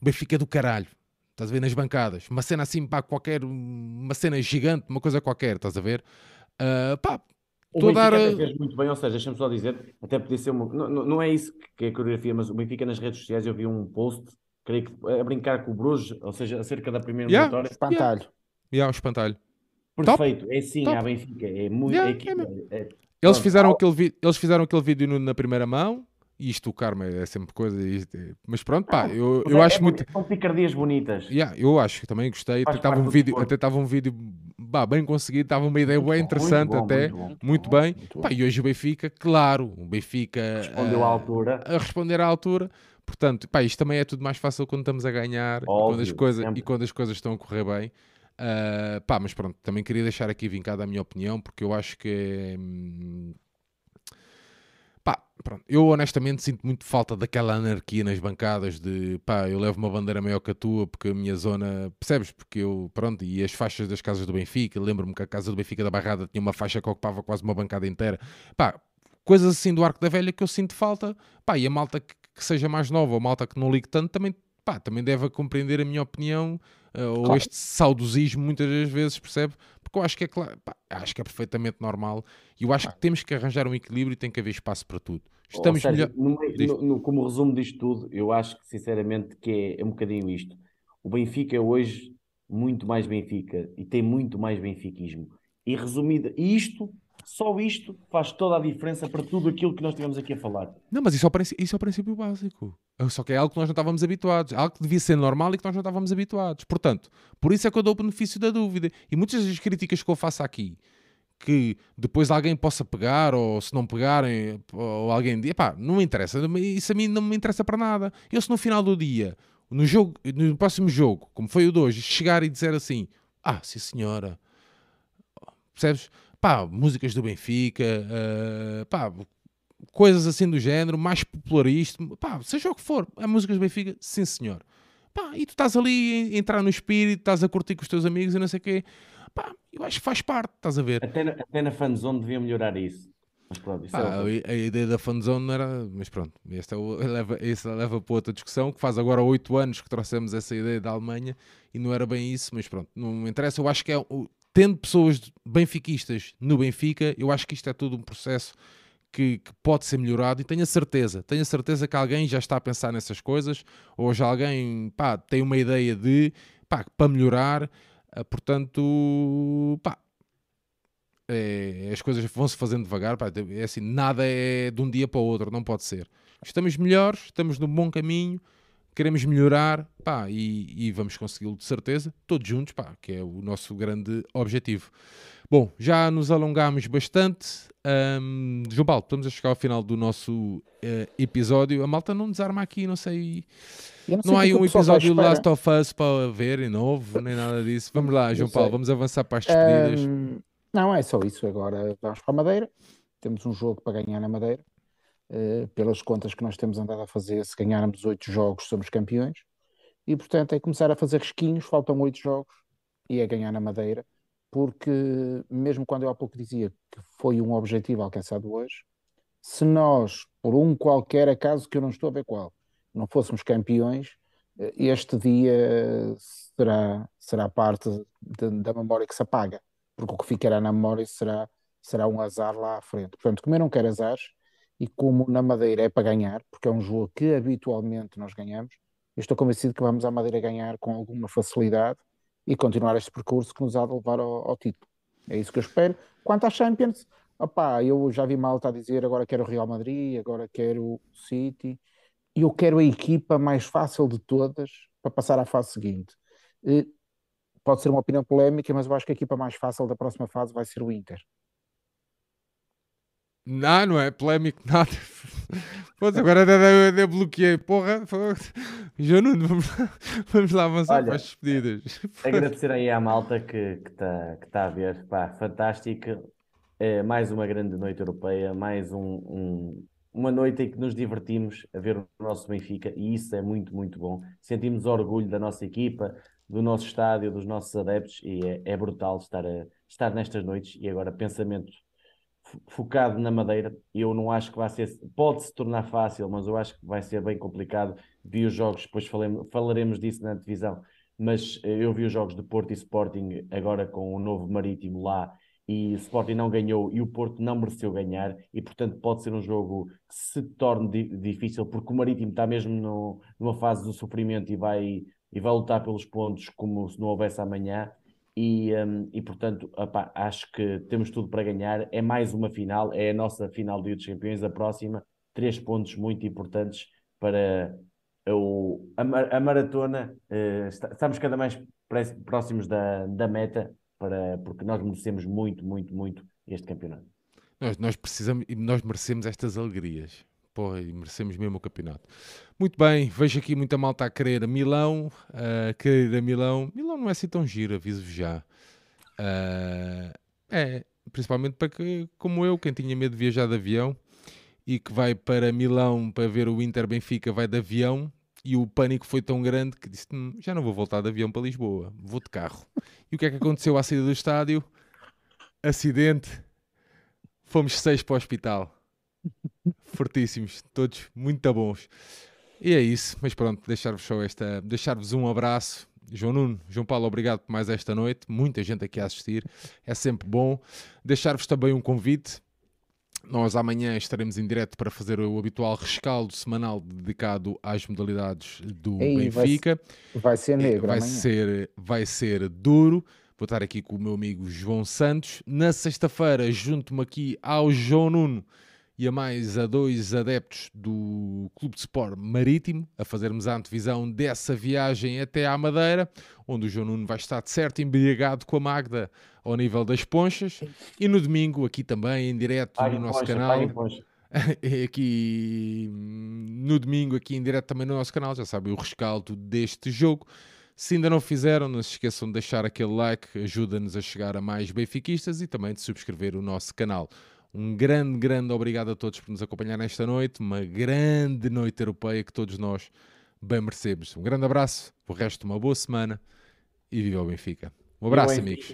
Benfica do caralho, estás a ver, nas bancadas. Uma cena assim, pá, qualquer, uma cena gigante, uma coisa qualquer, estás a ver? Pá, o Benfica até fez muito bem, ou seja, deixa-me só dizer, até podia ser uma... não é isso que é a coreografia, mas o Benfica nas redes sociais, eu vi um post, creio que a brincar com o Bruges, ou seja, acerca da primeira vitória. Espantalho. Um espantalho. Perfeito, top. É sim, top. A Benfica, é muito... Eles fizeram aquele vídeo na primeira mão, e isto o karma é sempre coisa, mas pronto, pá, eu acho muito... São picardias bonitas. Eu acho que também gostei, até estava um vídeo bah, bem conseguido, estava uma ideia muito bem interessante, muito bom. Pá, e hoje o Benfica, claro, o Benfica... Respondeu à altura. A responder à altura, portanto, pá, isto também é tudo mais fácil quando estamos a ganhar, óbvio, e quando as coisas estão a correr bem. Pá, mas pronto, também queria deixar aqui vincada a minha opinião, porque eu acho que pá, pronto, eu honestamente sinto muito falta daquela anarquia nas bancadas de pá, eu levo uma bandeira maior que a tua porque a minha zona, percebes? Porque eu, pronto, e as faixas das casas do Benfica, lembro-me que a casa do Benfica da Barrada tinha uma faixa que ocupava quase uma bancada inteira, pá, coisas assim do Arco da Velha que eu sinto falta, pá, e a malta que seja mais nova, ou a malta que não ligue tanto também, pá, também deve compreender a minha opinião. Ou claro. Este saudosismo muitas das vezes, percebe? Porque eu acho que é claro, pá, acho que é perfeitamente normal e eu acho que temos que arranjar um equilíbrio e tem que haver espaço para tudo. Estamos Sérgio, melhor... como resumo disto tudo, eu acho que sinceramente que é um bocadinho isto. O Benfica é hoje muito mais Benfica e tem muito mais benfiquismo. E resumido, isto, só isto faz toda a diferença para tudo aquilo que nós estivemos aqui a falar. Não, mas isso é o princípio básico. Só que é algo que nós não estávamos habituados. Algo que devia ser normal e que nós não estávamos habituados. Portanto, por isso é que eu dou o benefício da dúvida. E muitas das críticas que eu faço aqui, que depois alguém possa pegar, ou se não pegarem, ou alguém... Epá, não me interessa. Isso a mim não me interessa para nada. Eu se no final do dia, no próximo jogo, como foi o de hoje, chegar e dizer assim, ah, sim senhora, percebes? Pá, músicas do Benfica, pá, coisas assim do género, mais popularista, pá, seja o que for, a músicas do Benfica, sim senhor. Pá, e tu estás ali a entrar no espírito, estás a curtir com os teus amigos e não sei o quê. Pá, eu acho que faz parte, estás a ver. Até na fanzone devia melhorar isso. Mas pronto, isso a ideia da fanzone não era... Mas pronto, esta leva para outra discussão, que faz agora 8 anos que trouxemos essa ideia da Alemanha e não era bem isso, mas pronto, não me interessa, eu acho que é... Tendo pessoas benfiquistas no Benfica, eu acho que isto é todo um processo que pode ser melhorado e tenho a certeza que alguém já está a pensar nessas coisas, ou já alguém pá, tem uma ideia de pá, para melhorar, portanto pá, as coisas vão-se fazendo devagar, pá, é assim, nada é de um dia para o outro, não pode ser. Estamos melhores, estamos num bom caminho, queremos melhorar, pá, e vamos consegui-lo de certeza, todos juntos, pá, que é o nosso grande objetivo. Bom, já nos alongámos bastante. João Paulo, estamos a chegar ao final do nosso episódio. A malta não desarma aqui, não sei... Não há aí um episódio do Last of Us para ver, e novo, nem nada disso. Vamos lá, João Paulo, vamos avançar para as despedidas. Não, é só isso. Agora vamos para a Madeira. Temos um jogo para ganhar na Madeira. Pelas contas que nós temos andado a fazer, se ganharmos 8 jogos somos campeões e portanto é começar a fazer risquinhos, faltam 8 jogos e é ganhar na Madeira, porque mesmo quando eu há pouco dizia que foi um objetivo alcançado hoje, se nós, por um qualquer acaso que eu não estou a ver qual, não fôssemos campeões, este dia será parte da memória que se apaga, porque o que ficará na memória será um azar lá à frente. Portanto, como eu não quero azares, e como na Madeira é para ganhar, porque é um jogo que habitualmente nós ganhamos, eu estou convencido que vamos à Madeira ganhar com alguma facilidade e continuar este percurso que nos há de levar ao título. É isso que eu espero. Quanto à Champions, opá, eu já vi malta a dizer agora quero o Real Madrid, agora quero o City, e eu quero a equipa mais fácil de todas para passar à fase seguinte. E pode ser uma opinião polémica, mas eu acho que a equipa mais fácil da próxima fase vai ser o Inter. Não é polémico nada. Pois, agora até bloqueei. Porra, João Nuno, vamos lá avançar. Olha, para as despedidas. Agradecer aí à malta que está a ver. Pá, fantástico. Mais uma grande noite europeia, mais uma noite em que nos divertimos a ver o nosso Benfica, e isso é muito, muito bom. Sentimos orgulho da nossa equipa, do nosso estádio, dos nossos adeptos, e é brutal estar nestas noites. E agora, pensamento focado na Madeira. Eu não acho que vai ser, pode-se tornar fácil, mas eu acho que vai ser bem complicado. Vi os jogos, depois falaremos disso na divisão, mas eu vi os jogos de Porto e Sporting agora com o novo Marítimo lá, e o Sporting não ganhou e o Porto não mereceu ganhar, e portanto pode ser um jogo que se torne difícil, porque o Marítimo está mesmo numa fase do sofrimento e vai lutar pelos pontos como se não houvesse amanhã, e portanto acho que temos tudo para ganhar. É mais uma final, é a nossa final de Campeões, a próxima, 3 pontos muito importantes para a maratona. Estamos cada mais próximos da meta, porque nós merecemos muito, muito, muito este campeonato. Nós precisamos, e nós merecemos estas alegrias. Pô, e merecemos mesmo o campeonato. Muito bem, vejo aqui muita malta a querer a Milão. Milão não é assim tão giro, aviso-vos já. Principalmente para que, como eu, quem tinha medo de viajar de avião e que vai para Milão para ver o Inter Benfica, vai de avião. E o pânico foi tão grande que disse, já não vou voltar de avião para Lisboa, vou de carro. E o que é que aconteceu à saída do estádio? Acidente. Fomos 6 para o hospital. Fortíssimos, todos muito bons. E é isso, mas pronto, deixar-vos um abraço. João Nuno, João Paulo, obrigado por mais esta noite. Muita gente aqui a assistir, é sempre bom. Deixar-vos também um convite. Nós amanhã estaremos em direto para fazer o habitual rescaldo semanal dedicado às modalidades do Benfica. Vai ser negro amanhã. Vai ser duro. Vou estar aqui com o meu amigo João Santos. Na sexta-feira junto-me aqui ao João Nuno e a mais a 2 adeptos do Clube de Sport Marítimo a fazermos a antevisão dessa viagem até à Madeira, onde o João Nuno vai estar de certo embriagado com a Magda ao nível das ponchas. E no domingo, aqui também, em direto no nosso canal. Também no nosso canal, já sabem, o rescaldo deste jogo. Se ainda não fizeram, não se esqueçam de deixar aquele like, ajuda-nos a chegar a mais benfiquistas, e também de subscrever o nosso canal. Um grande, grande obrigado a todos por nos acompanhar nesta noite, uma grande noite europeia que todos nós bem merecemos. Um grande abraço, o resto de uma boa semana, e viva o Benfica. Um abraço, amigos.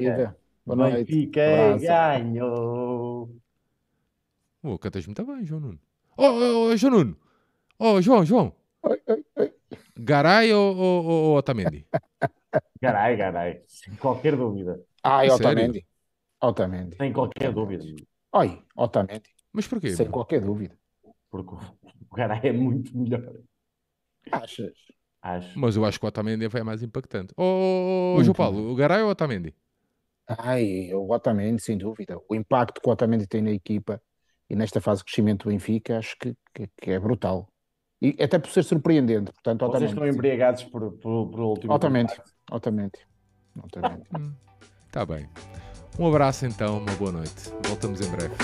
Boa noite. Benfica ganhou. Cantas muito bem, João Nuno. João Nuno. João. Oi. Garay ou Otamendi? Garay. Sem qualquer dúvida. Otamendi. Otamendi. Sem qualquer dúvida. Otamendi. Mas porquê? Sem qualquer dúvida. Porque o Garay é muito melhor. Achas? Acho. Mas eu acho que o Otamendi é mais impactante. João Paulo, o Garay ou o Otamendi? O Otamendi, sem dúvida. O impacto que o Otamendi tem na equipa e nesta fase de crescimento do Benfica, acho que é brutal. E até por ser surpreendente. Portanto, Otamendi. Vocês estão embriagados por último. Otamendi. Está bem. Um abraço então, uma boa noite. Voltamos em breve.